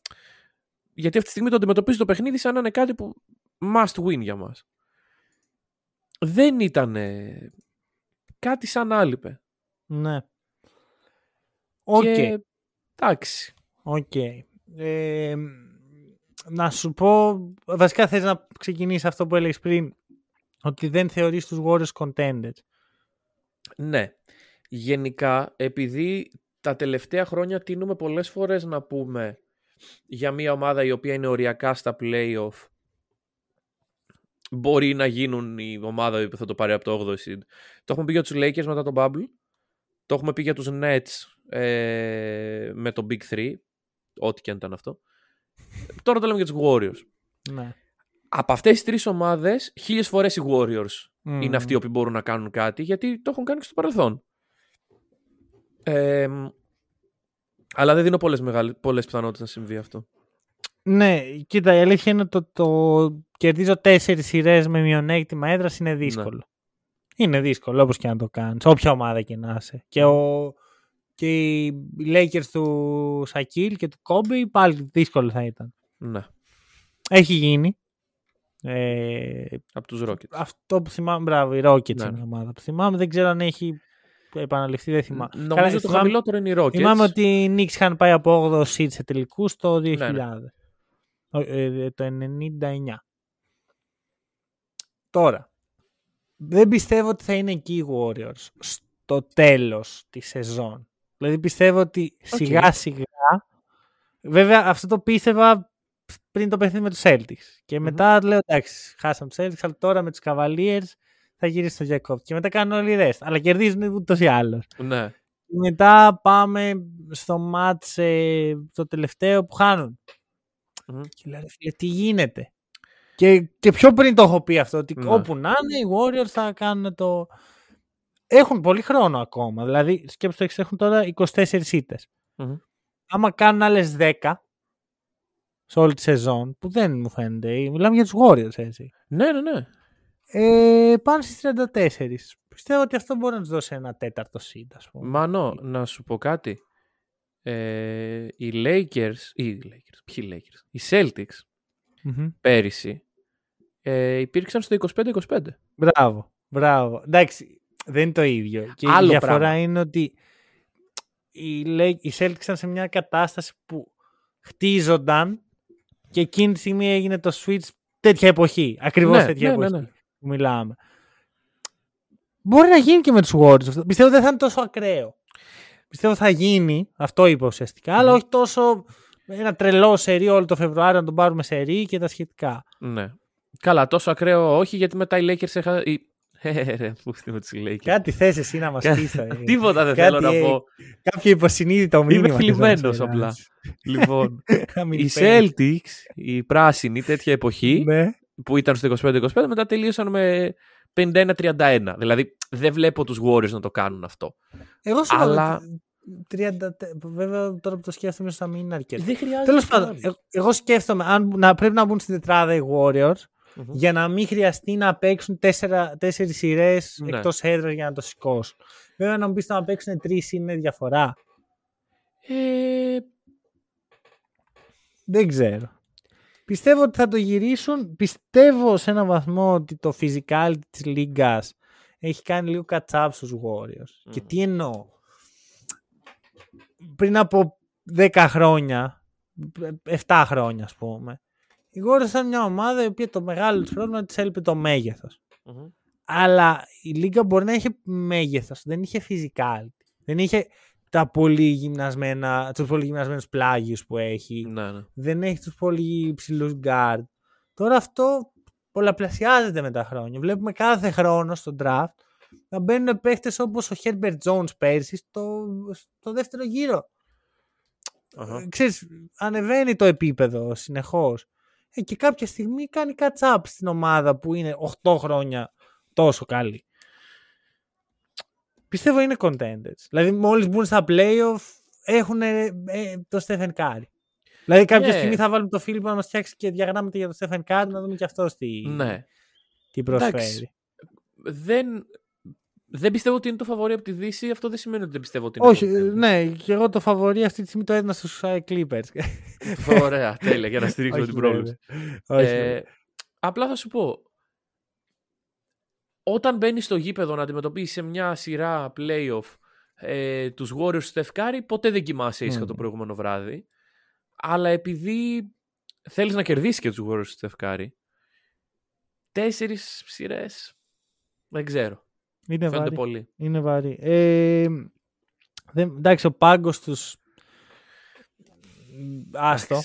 γιατί αυτή τη στιγμή το αντιμετωπίζει το παιχνίδι σαν να είναι κάτι που must win για μας. Δεν ήταν κάτι σαν άλειπε. Ναι. Εντάξει. Να σου πω, βασικά θες να ξεκινήσεις αυτό που έλεγες πριν, ότι δεν θεωρείς τους Warriors contenders? Ναι. Γενικά, επειδή τα τελευταία χρόνια τείνουμε πολλές φορές να πούμε για μια ομάδα η οποία είναι οριακά στα play-off, μπορεί να γίνουν η ομάδα που θα το πάρει από το 8ο seed. Το έχουμε πει για τους Lakers μετά τον Bubble. Το έχουμε πει για τους Nets με το Big 3. Ό,τι και αν ήταν αυτό. Τώρα το λέμε για τους Warriors. Ναι. Από αυτές τις τρεις ομάδες, 1000 φορές οι Warriors είναι αυτοί που μπορούν να κάνουν κάτι, γιατί το έχουν κάνει και στο παρελθόν. Αλλά δεν δίνω πολλές πιθανότητες να συμβεί αυτό. Ναι, κοίτα, η αλήθεια είναι ότι το κερδίζω 4 σειρές με μειονέκτημα έδρας είναι δύσκολο. Ναι. Είναι δύσκολο, όπως και να το κάνεις, όποια ομάδα και να είσαι. Και οι Lakers του Σακίλ και του Κόμπι πάλι δύσκολο θα ήταν. Ναι. Έχει γίνει. Από τους Rockets. Αυτό που θυμάμαι, μπράβο, οι Rockets είναι η ομάδα που θυμάμαι. Δεν ξέρω αν έχει επαναληφθεί, δεν θυμάμαι. Νομίζω το χαμηλότερο είναι οι Rockets. Θυμάμαι ότι οι Knicks είχαν πάει από 8ο seed σε τελικούς το 2000. Το 99. Τώρα, δεν πιστεύω ότι θα είναι εκεί οι Warriors στο τέλος της σεζόν. Δηλαδή πιστεύω ότι σιγά σιγά, βέβαια αυτό το πίστευα πριν το παιχνίδι με τους Celtics. Και μετά λέω εντάξει, χάσαμε τους Celtics, αλλά τώρα με τους Cavaliers θα γυρίσει το Jacob. Και μετά κάνουν όλοι rest. Αλλά κερδίζουν ούτως ή άλλως. Ναι. Και μετά πάμε στο match το τελευταίο που χάνουν. Και λέω τι γίνεται. Και πιο πριν το έχω πει αυτό, ότι όπου να είναι οι Warriors θα κάνουν το. Έχουν πολύ χρόνο ακόμα. Δηλαδή, σκέψτε το, έχουν τώρα 24 ήττες. Mm-hmm. Άμα κάνουν άλλες 10 σε όλη τη σεζόν, που δεν μου φαίνεται. Μιλάμε για τους Warriors, έτσι. Ναι, ναι, ναι. Πάνε στις 34. Πιστεύω ότι αυτό μπορεί να τους δώσει ένα τέταρτο seed, ας πούμε. Μάνο, να σου πω κάτι. Οι Lakers, ποιοι Lakers, οι Celtics, mm-hmm. πέρυσι υπήρξαν στο 25-25. Μπράβο, μπράβο. Εντάξει, δεν είναι το ίδιο. Και άλλο η διαφορά πράγμα. Είναι ότι οι Celtics ήταν σε μια κατάσταση που χτίζονταν και εκείνη τη στιγμή έγινε το switch τέτοια εποχή. Ακριβώς ναι, τέτοια εποχή που μιλάμε. Μπορεί να γίνει και με τους Warriors. Πιστεύω δεν θα είναι τόσο ακραίο. Πιστεύω θα γίνει, αυτό είπα ουσιαστικά, αλλά όχι τόσο ένα τρελό σερί όλο το Φεβρουάριο να τον πάρουμε σερί και τα σχετικά. Ναι. Καλά, τόσο ακραίο όχι, γιατί μετά οι Lakers έχασαν. Κάτι θες εσύ να μας πεις. Τίποτα δεν θέλω να πω. Κάποιο υποσυνείδητο μήνυμα. Είμαι θλιμμένος απλά. Λοιπόν, οι Celtics, οι πράσινοι τέτοια εποχή που ήταν στο 25-25, μετά τελείωσαν με 51-31. Δηλαδή δεν βλέπω τους Warriors να το κάνουν αυτό. Εγώ σου λέω 30. Βέβαια τώρα που το σκέφτομαι θα μην είναι αρκετό. Δεν χρειάζεται. Τέλος πάντων, εγώ σκέφτομαι αν πρέπει να μπουν στην τετράδα οι Warriors για να μην χρειαστεί να παίξουν 4 σειρές εκτός έδρας για να το σηκώσουν. Βέβαια να μου πεις να παίξουν 3 είναι διαφορά. Δεν ξέρω. Πιστεύω ότι θα το γυρίσουν. Πιστεύω σε έναν βαθμό ότι το physicality της λίγκας έχει κάνει λίγο catch-up στους Warriors. Και τι εννοώ. Πριν από 10 χρόνια, 7 χρόνια ας πούμε, οι Warriors ήταν μια ομάδα η οποία το μεγάλο της πρόβλημα της έλειπε το μέγεθος. Mm-hmm. Αλλά η λίγκα μπορεί να είχε μέγεθος, δεν είχε physicality. Δεν είχε τους πολύ γυμνασμένους πλάγιους που έχει. Να, ναι. Δεν έχει τους πολύ υψηλούς guard. Τώρα αυτό πολλαπλασιάζεται με τα χρόνια. Βλέπουμε κάθε χρόνο στο draft να μπαίνουν παίχτες όπως ο Herbert Jones πέρσι στο δεύτερο γύρο. Uh-huh. Ξέρεις, ανεβαίνει το επίπεδο συνεχώς. Και κάποια στιγμή κάνει catch-up στην ομάδα που είναι 8 χρόνια τόσο καλή. Πιστεύω είναι contenders. Δηλαδή μόλις μπουν στα playoff έχουν το Stephen Curry. Δηλαδή κάποια στιγμή θα βάλουμε το Φίλιππο να μας φτιάξει και διαγράμματα για το Stephen Curry να δούμε και αυτό τι προσφέρει. Δεν πιστεύω ότι είναι το φαβορί από τη Δύση. Αυτό δεν σημαίνει ότι δεν πιστεύω ότι είναι. Όχι, ναι, και εγώ το φαβορί αυτή τη στιγμή το έδινα στους Clippers. Ωραία, τέλεια, για να στηρίξω την πρόβλεψη. Απλά θα σου πω. Όταν μπαίνεις στο γήπεδο να αντιμετωπίσεις σε μια σειρά playoff τους Warriors του Στεφ Κάρι, ποτέ δεν κοιμάσαι ήσυχα το προηγούμενο βράδυ. Αλλά επειδή θέλεις να κερδίσεις και τους Warriors του Στεφ Κάρι, 4 σειρές δεν ξέρω. Είναι φαίνεται πολύ. Είναι βαρύ. Εντάξει, ο πάγκος τους άστο.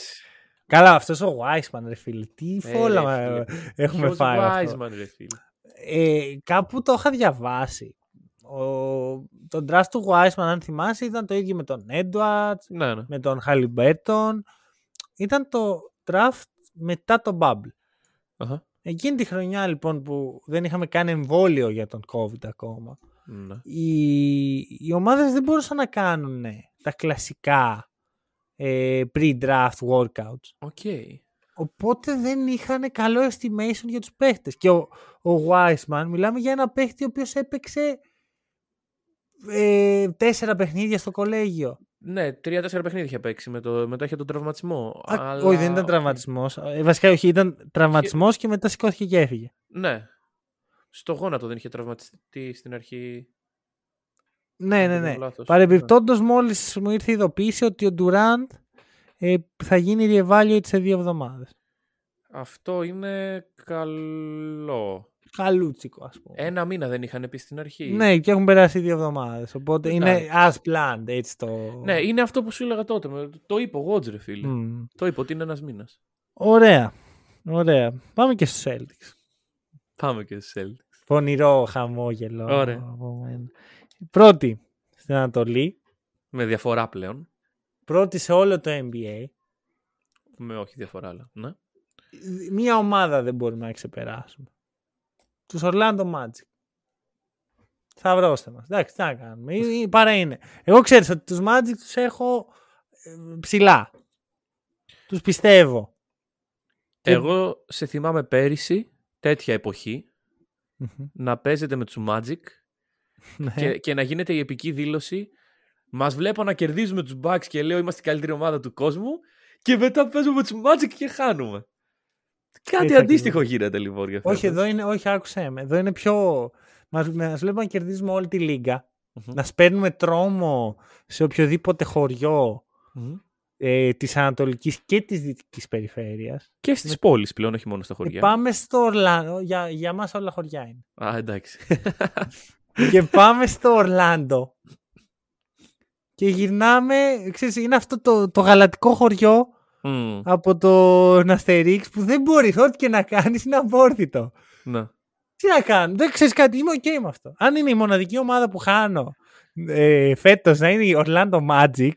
Καλά, αυτός ο Wiseman ρε φίλε. Τι φόλα έχουμε φάει αυτό. Wiseman, ρε, φίλε. Κάπου το είχα διαβάσει. Το draft του Wiseman, αν θυμάσαι, ήταν το ίδιο με τον Edwards, με τον Halliburton. Ήταν το draft μετά το Bubble. Uh-huh. Εκείνη τη χρονιά λοιπόν που δεν είχαμε κάνει εμβόλιο για τον COVID ακόμα, οι ομάδες δεν μπορούσαν να κάνουν τα κλασικά pre-draft workouts. Okay. Οπότε δεν είχαν καλό estimation για τους παίχτες. Και ο Wiseman, μιλάμε για ένα παίχτη ο οποίος έπαιξε 4 παιχνίδια στο κολέγιο. Ναι, 3-4 παιχνίδια είχε παίξει. Μετά είχε τον τραυματισμό. Αλλά... Όχι, δεν ήταν τραυματισμός. Βασικά όχι, ήταν τραυματισμός και μετά σηκώθηκε και έφυγε. Ναι. Στο γόνατο δεν είχε τραυματιστεί στην αρχή. Ναι. Παρεμπιπτόντως, μόλις μου ήρθε η ειδοποίηση ότι ο Durant θα γίνει reevaluate σε 2 εβδομάδες. Αυτό είναι καλό. Καλούτσικο, ας πούμε. 1 μήνα δεν είχαν πει στην αρχή. Ναι, και έχουν περάσει 2 εβδομάδες. Οπότε είναι as planned, έτσι το. Ναι, είναι αυτό που σου έλεγα τότε. Το είπε ο Watch, ρε φίλε. Το είπε ότι είναι 1 μήνα. Ωραία. Πάμε και στους Celtics. Πονηρό χαμόγελο. Ωραία. Πρώτη στην Ανατολή. Με διαφορά πλέον. Πρώτη σε όλο το NBA. Με όχι διαφορά, αλλά. Ναι. Μία ομάδα δεν μπορούμε να ξεπεράσουμε. Τους Orlando Magic. Σταυρώστε μας. Εντάξει, τι να κάνουμε. Παρά είναι. Εγώ ξέρεις ότι τους Magic τους έχω ψηλά. Τους πιστεύω. Εγώ σε θυμάμαι πέρυσι, τέτοια εποχή, να παίζετε με τους Magic και να γίνεται η επική δήλωση. Μας βλέπω να κερδίζουμε τους Bucks και λέω είμαστε η καλύτερη ομάδα του κόσμου και μετά παίζουμε τους Magic και χάνουμε. Κάτι αντίστοιχο γίνεται λοιπόν. Για όχι, εδώ είναι, όχι, άκουσέ με. Εδώ είναι πιο... Μας βλέπω να κερδίζουμε όλη τη λίγα, να σπέρνουμε τρόμο σε οποιοδήποτε χωριό της Ανατολικής και της Δυτικής Περιφέρειας. Και στις πόλεις πλέον, όχι μόνο στα χωριά. Πάμε στο Ορλάντο. Για μας όλα χωριά είναι. Α, εντάξει. Και πάμε στο Ορλάντο. Και γυρνάμε, ξέρεις, είναι αυτό το γαλατικό χωριό από τον Αστερίξ που δεν μπορείς, ό,τι και να κάνεις είναι απόρθητο. Να. Τι να κάνω, δεν ξέρεις κάτι, είμαι ok με αυτό. Αν είναι η μοναδική ομάδα που χάνω φέτος να είναι η Orlando Magic.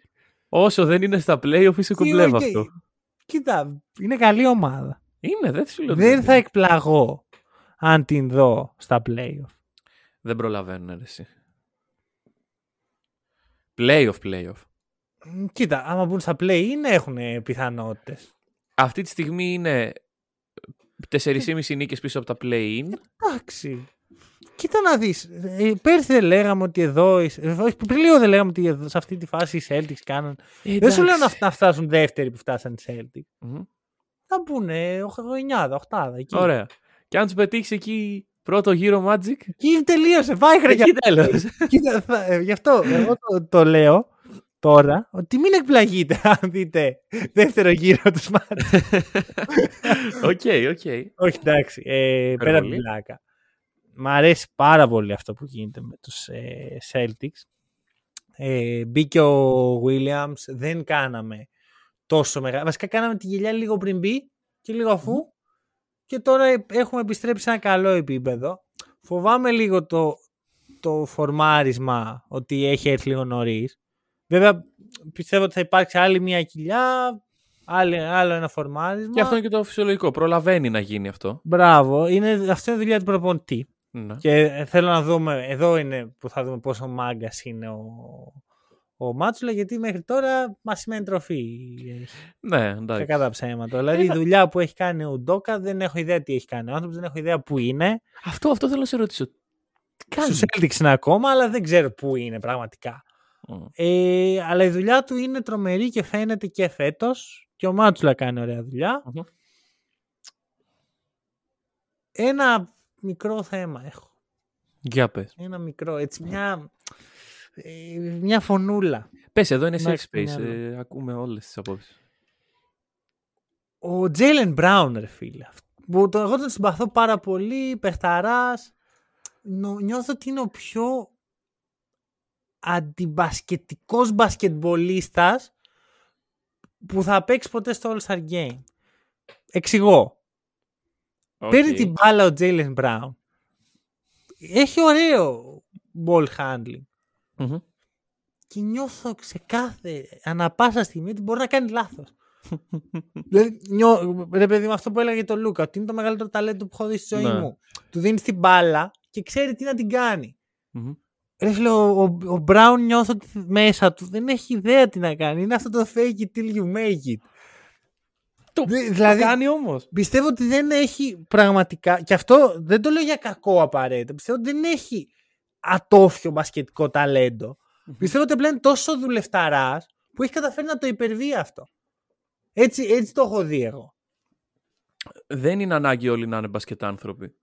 Όσο δεν είναι στα play-off είσαι κουμπλεύω okay. Αυτό. Κοίτα, είναι καλή ομάδα. Είναι, δεν σου λέω. Δεν θα εκπλαγώ αν την δω στα play-off. Δεν προλαβαίνουν εσύ. Play-off. Κοίτα, άμα μπουν στα play-in έχουν πιθανότητες. Αυτή τη στιγμή είναι 4,5 νίκες πίσω από τα play-in. Εντάξει. Κοίτα να δεις. Πέρσι δεν λέγαμε ότι εδώ. Πριν λίγο δεν λέγαμε ότι εδώ, σε αυτή τη φάση οι Celtics κάναν. Εντάξει. Δεν σου λέω να φτάσουν δεύτεροι που φτάσαν οι Celtics. Θα μπουν 9-8 εκεί. Ωραία. Και αν τους πετύχεις εκεί πρώτο γύρο Magic. Εκεί τελείωσε. Πάει χρονιά. Κοίτα, γι' αυτό εγώ το λέω τώρα, ότι μην εκπλαγείτε αν δείτε δεύτερο γύρο του Magic. Οκ. Όχι, εντάξει. Πέρα από την πλάκα. Μ' αρέσει πάρα πολύ αυτό που γίνεται με τους Celtics. Μπήκε ο Williams, δεν κάναμε τόσο μεγάλο. Βασικά κάναμε τη γυλιά λίγο πριν μπει και λίγο αφού. Και τώρα έχουμε επιστρέψει σε ένα καλό επίπεδο. Φοβάμαι λίγο το φορμάρισμα ότι έχει έρθει λίγο νωρίς. Βέβαια, πιστεύω ότι θα υπάρξει άλλη μια κοιλιά, άλλο ένα φορμάρισμα. Και αυτό είναι και το φυσιολογικό. Προλαβαίνει να γίνει αυτό. Μπράβο. Αυτή είναι η δουλειά του προπονητή. Ναι. Και θέλω να δούμε, εδώ είναι που θα δούμε πόσο μάγκας είναι ο Μάτσουλα, γιατί μέχρι τώρα μας σημαίνει τροφή. Ναι, εντάξει. Κατά ψέματα. Δηλαδή, η δουλειά που έχει κάνει ο Ντόκα, δεν έχω ιδέα τι έχει κάνει ο άνθρωπος, δεν έχω ιδέα που είναι. Αυτό θέλω να σε ρωτήσω. Στους Celtics είναι ακόμα, αλλά δεν ξέρω που είναι πραγματικά. Αλλά η δουλειά του είναι τρομερή και φαίνεται και φέτος και ο Μάτσουλα κάνει ωραία δουλειά. Ένα μικρό θέμα έχω. Για πες. Ένα μικρό, έτσι μια φωνούλα. Πες, εδώ είναι safe space, ακούμε όλες τις απόψεις. Ο Jalen Brown, ρε φίλε, εγώ τον συμπαθώ πάρα πολύ, παιχταράς, νιώθω ότι είναι ο πιο αντιμπασκετικός μπασκετμπολίστας που θα παίξει ποτέ στο All-Star Game. Εξηγώ. Παίρνει την μπάλα ο Jalen Brown. Έχει ωραίο ball handling. Και νιώθω ξεκάθαρα ανά πάσα στιγμή ότι μπορεί να κάνει λάθος. Δηλαδή, ρε παιδί μου, αυτό που έλεγα για τον Λούκα, ότι είναι το μεγαλύτερο ταλέντο που έχω δει στη ζωή μου. Του δίνεις την μπάλα και ξέρει τι να την κάνει. Ρε φίλε, ο Μπράουν νιώθω ότι μέσα του δεν έχει ιδέα τι να κάνει. Είναι αυτό το fake it till you make it. Δηλαδή, το κάνει όμως. Πιστεύω ότι δεν έχει πραγματικά, και αυτό δεν το λέω για κακό απαραίτητα, πιστεύω ότι δεν έχει ατόφιο μπασκετικό ταλέντο. Πιστεύω ότι απλά είναι τόσο δουλευταράς που έχει καταφέρει να το υπερβεί αυτό. Έτσι το έχω δει εγώ. Δεν είναι ανάγκη όλοι να είναι μπασκετάνθρωποι.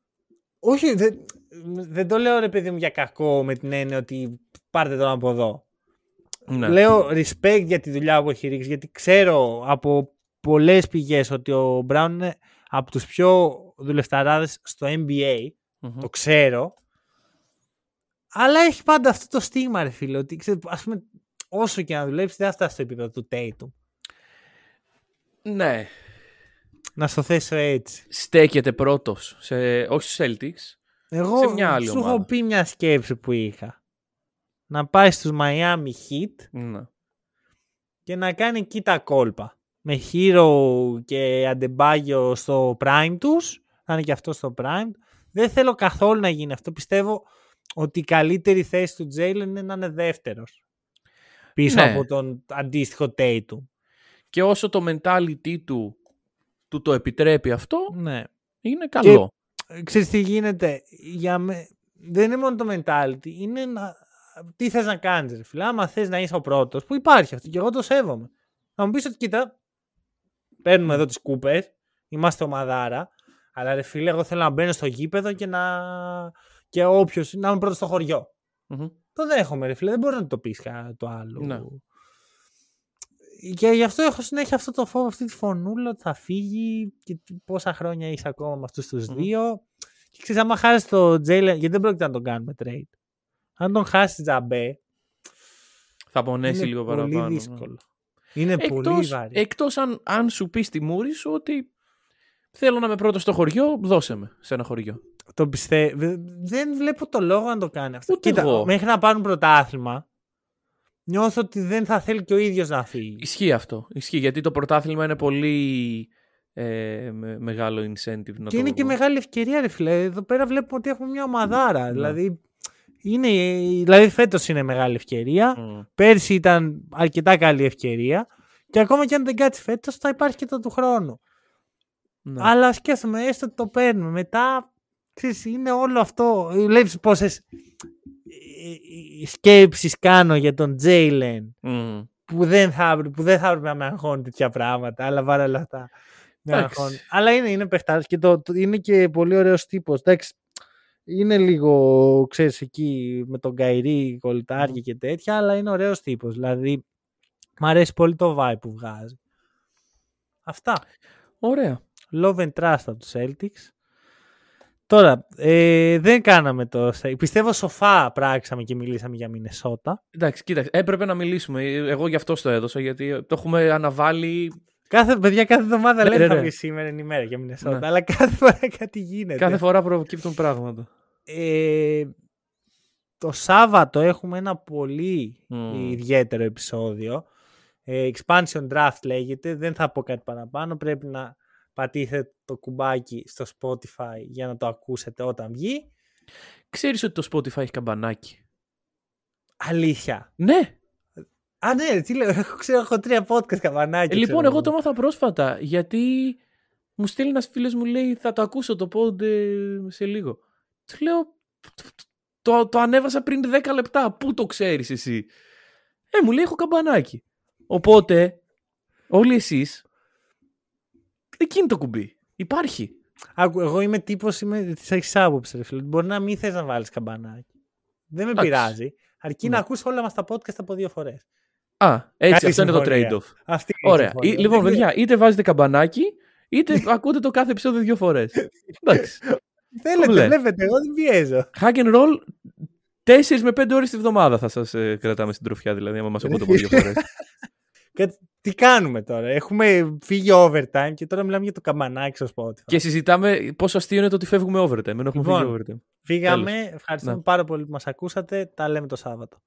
Όχι, δεν το λέω ρε παιδί μου για κακό με την έννοια ότι πάρτε τον από εδώ. Ναι. Λέω respect για τη δουλειά που έχει ρίξει, γιατί ξέρω από πολλές πηγές ότι ο Μπράουν είναι από τους πιο δουλευταράδες στο NBA. Το ξέρω. Αλλά έχει πάντα αυτό το στίγμα ρε φίλε, ότι ξέρω, ας πούμε όσο και να δουλέψει δεν θα φτάσει στο επίπεδο του Tatum. Ναι. Να στο θέσω έτσι. Στέκεται πρώτος, όχι στους Celtics. Εγώ σε μια άλλη σου ομάδα. Έχω πει μια σκέψη που είχα. Να πάει στους Miami Heat και να κάνει εκεί τα κόλπα. Με Hero και Adebayo στο prime τους. Θα είναι και αυτό στο prime. Δεν θέλω καθόλου να γίνει αυτό. Πιστεύω ότι η καλύτερη θέση του Jalen είναι να είναι δεύτερος πίσω από τον αντίστοιχο Tatum. Και όσο το mentality του το επιτρέπει αυτό, είναι καλό. Και, ξέρεις τι γίνεται, δεν είναι μόνο το mentality, είναι τι θες να κάνεις ρε φίλε. Άμα θες να είσαι ο πρώτος, που υπάρχει αυτό και εγώ το σέβομαι. Να μου πεις ότι κοίτα, παίρνουμε εδώ τις κούπες, είμαστε ομαδάρα, αλλά ρε φίλε εγώ θέλω να μπαίνω στο γήπεδο και και όποιος να είμαι πρώτος στο χωριό. Mm-hmm. Το δέχομαι ρε φίλε, δεν μπορώ να το πεις το άλλο. Ναι. Και γι' αυτό έχω συνέχεια αυτό το φόβο, αυτή τη φωνούλα ότι θα φύγει και πόσα χρόνια είσαι ακόμα με αυτούς τους δύο. Και ξέρεις, άμα χάσεις τον Τζέιλεν, γιατί δεν πρόκειται να τον κάνουμε trade. Αν τον χάσεις τζαμπέ, θα πονέσει λίγο παραπάνω. Είναι πολύ δύσκολο. Είναι πολύ βαρύ. Εκτός αν σου πει στη μούρη σου ότι θέλω να είμαι πρώτος στο χωριό, δώσε με σε ένα χωριό. Το πιστεύω. Δεν βλέπω το λόγο να το κάνει αυτό. Ούτε εγώ. Μέχρι να πάρουν πρωτάθλημα, νιώθω ότι δεν θα θέλει και ο ίδιος να φύγει. Ισχύει αυτό. Ισχύει, γιατί το πρωτάθλημα είναι πολύ μεγάλο incentive. Και είναι και μεγάλη ευκαιρία, ρε φίλε. Εδώ πέρα βλέπουμε ότι έχουμε μια ομαδάρα. Mm. Δηλαδή φέτος είναι μεγάλη ευκαιρία. Mm. Πέρσι ήταν αρκετά καλή ευκαιρία. Και ακόμα και αν δεν κάτσει φέτος, θα υπάρχει και το του χρόνου. Mm. Αλλά σκέφτομαι, έστω ότι το παίρνουμε. Μετά, ξέρεις, είναι όλο αυτό. Βλέπεις πόσες σκέψεις κάνω για τον Τζέιλεν που δεν θα έπρεπε να με αγχώνει τέτοια πράγματα, αλλά παράλληλα αυτά. Αλλά είναι παιχτάρας και είναι και πολύ ωραίος τύπος. Εντάξει, είναι λίγο, ξέρεις, εκεί με τον Καϊρή, κολυτάρια και τέτοια, αλλά είναι ωραίος τύπος. Δηλαδή, μου αρέσει πολύ το vibe που βγάζει. Αυτά. Ωραία. Love and trust από τους Celtics. Τώρα, δεν κάναμε τόσο. Πιστεύω σοφά πράξαμε και μιλήσαμε για Μινεσότα. Εντάξει, κοίταξε, έπρεπε να μιλήσουμε. Εγώ γι' αυτό το έδωσα, γιατί το έχουμε αναβάλει. Κάθε εβδομάδα λέμε θα πει σήμερα είναι η μέρα για Μινεσότα, αλλά κάθε φορά κάτι γίνεται. Κάθε φορά προκύπτουν πράγματα. Το Σάββατο έχουμε ένα πολύ ιδιαίτερο επεισόδιο. Expansion Draft λέγεται, δεν θα πω κάτι παραπάνω, πρέπει να πατήστε το κουμπάκι στο Spotify για να το ακούσετε όταν βγει. Ξέρεις ότι το Spotify έχει καμπανάκι. Αλήθεια. Ναι. Α, ναι, τι λέω. Έχω 3 podcast καμπανάκι. Λοιπόν, εγώ το μάθα πρόσφατα, γιατί μου στέλνει ένας φίλος, μου λέει θα το ακούσω το pod σε λίγο. Του λέω το ανέβασα πριν 10 λεπτά. Πού το ξέρεις εσύ? Μου λέει έχω καμπανάκι. Οπότε όλοι εσείς εκείνη το κουμπί. Υπάρχει. Εγώ είμαι τύπος της έχεις άποψη, ρε φίλε. Μπορεί να μην θες να βάλεις καμπανάκι. Δεν με πειράζει. Αρκεί να ακούς όλα μας τα podcast από 2 φορές. Έτσι. Αυτό είναι το trade-off. Ωραία. Λοιπόν, παιδιά, είτε βάζετε καμπανάκι, είτε ακούτε το κάθε επεισόδιο 2 φορές. Εντάξει. Θέλετε, βλέπετε. Εγώ δεν πιέζω. Hack and roll 4 με 5 ώρες τη βδομάδα θα σας κρατάμε στην τροφιά, δηλαδή, άμα μας ακούτε από 2 φορές. Τι κάνουμε τώρα? Έχουμε φύγει overtime και τώρα μιλάμε για το καμπανάκι στο Spotify. Και συζητάμε πόσο αστείο είναι το ότι φεύγουμε overtime. Φύγαμε. Ευχαριστούμε πάρα πολύ που μας ακούσατε. Τα λέμε το Σάββατο.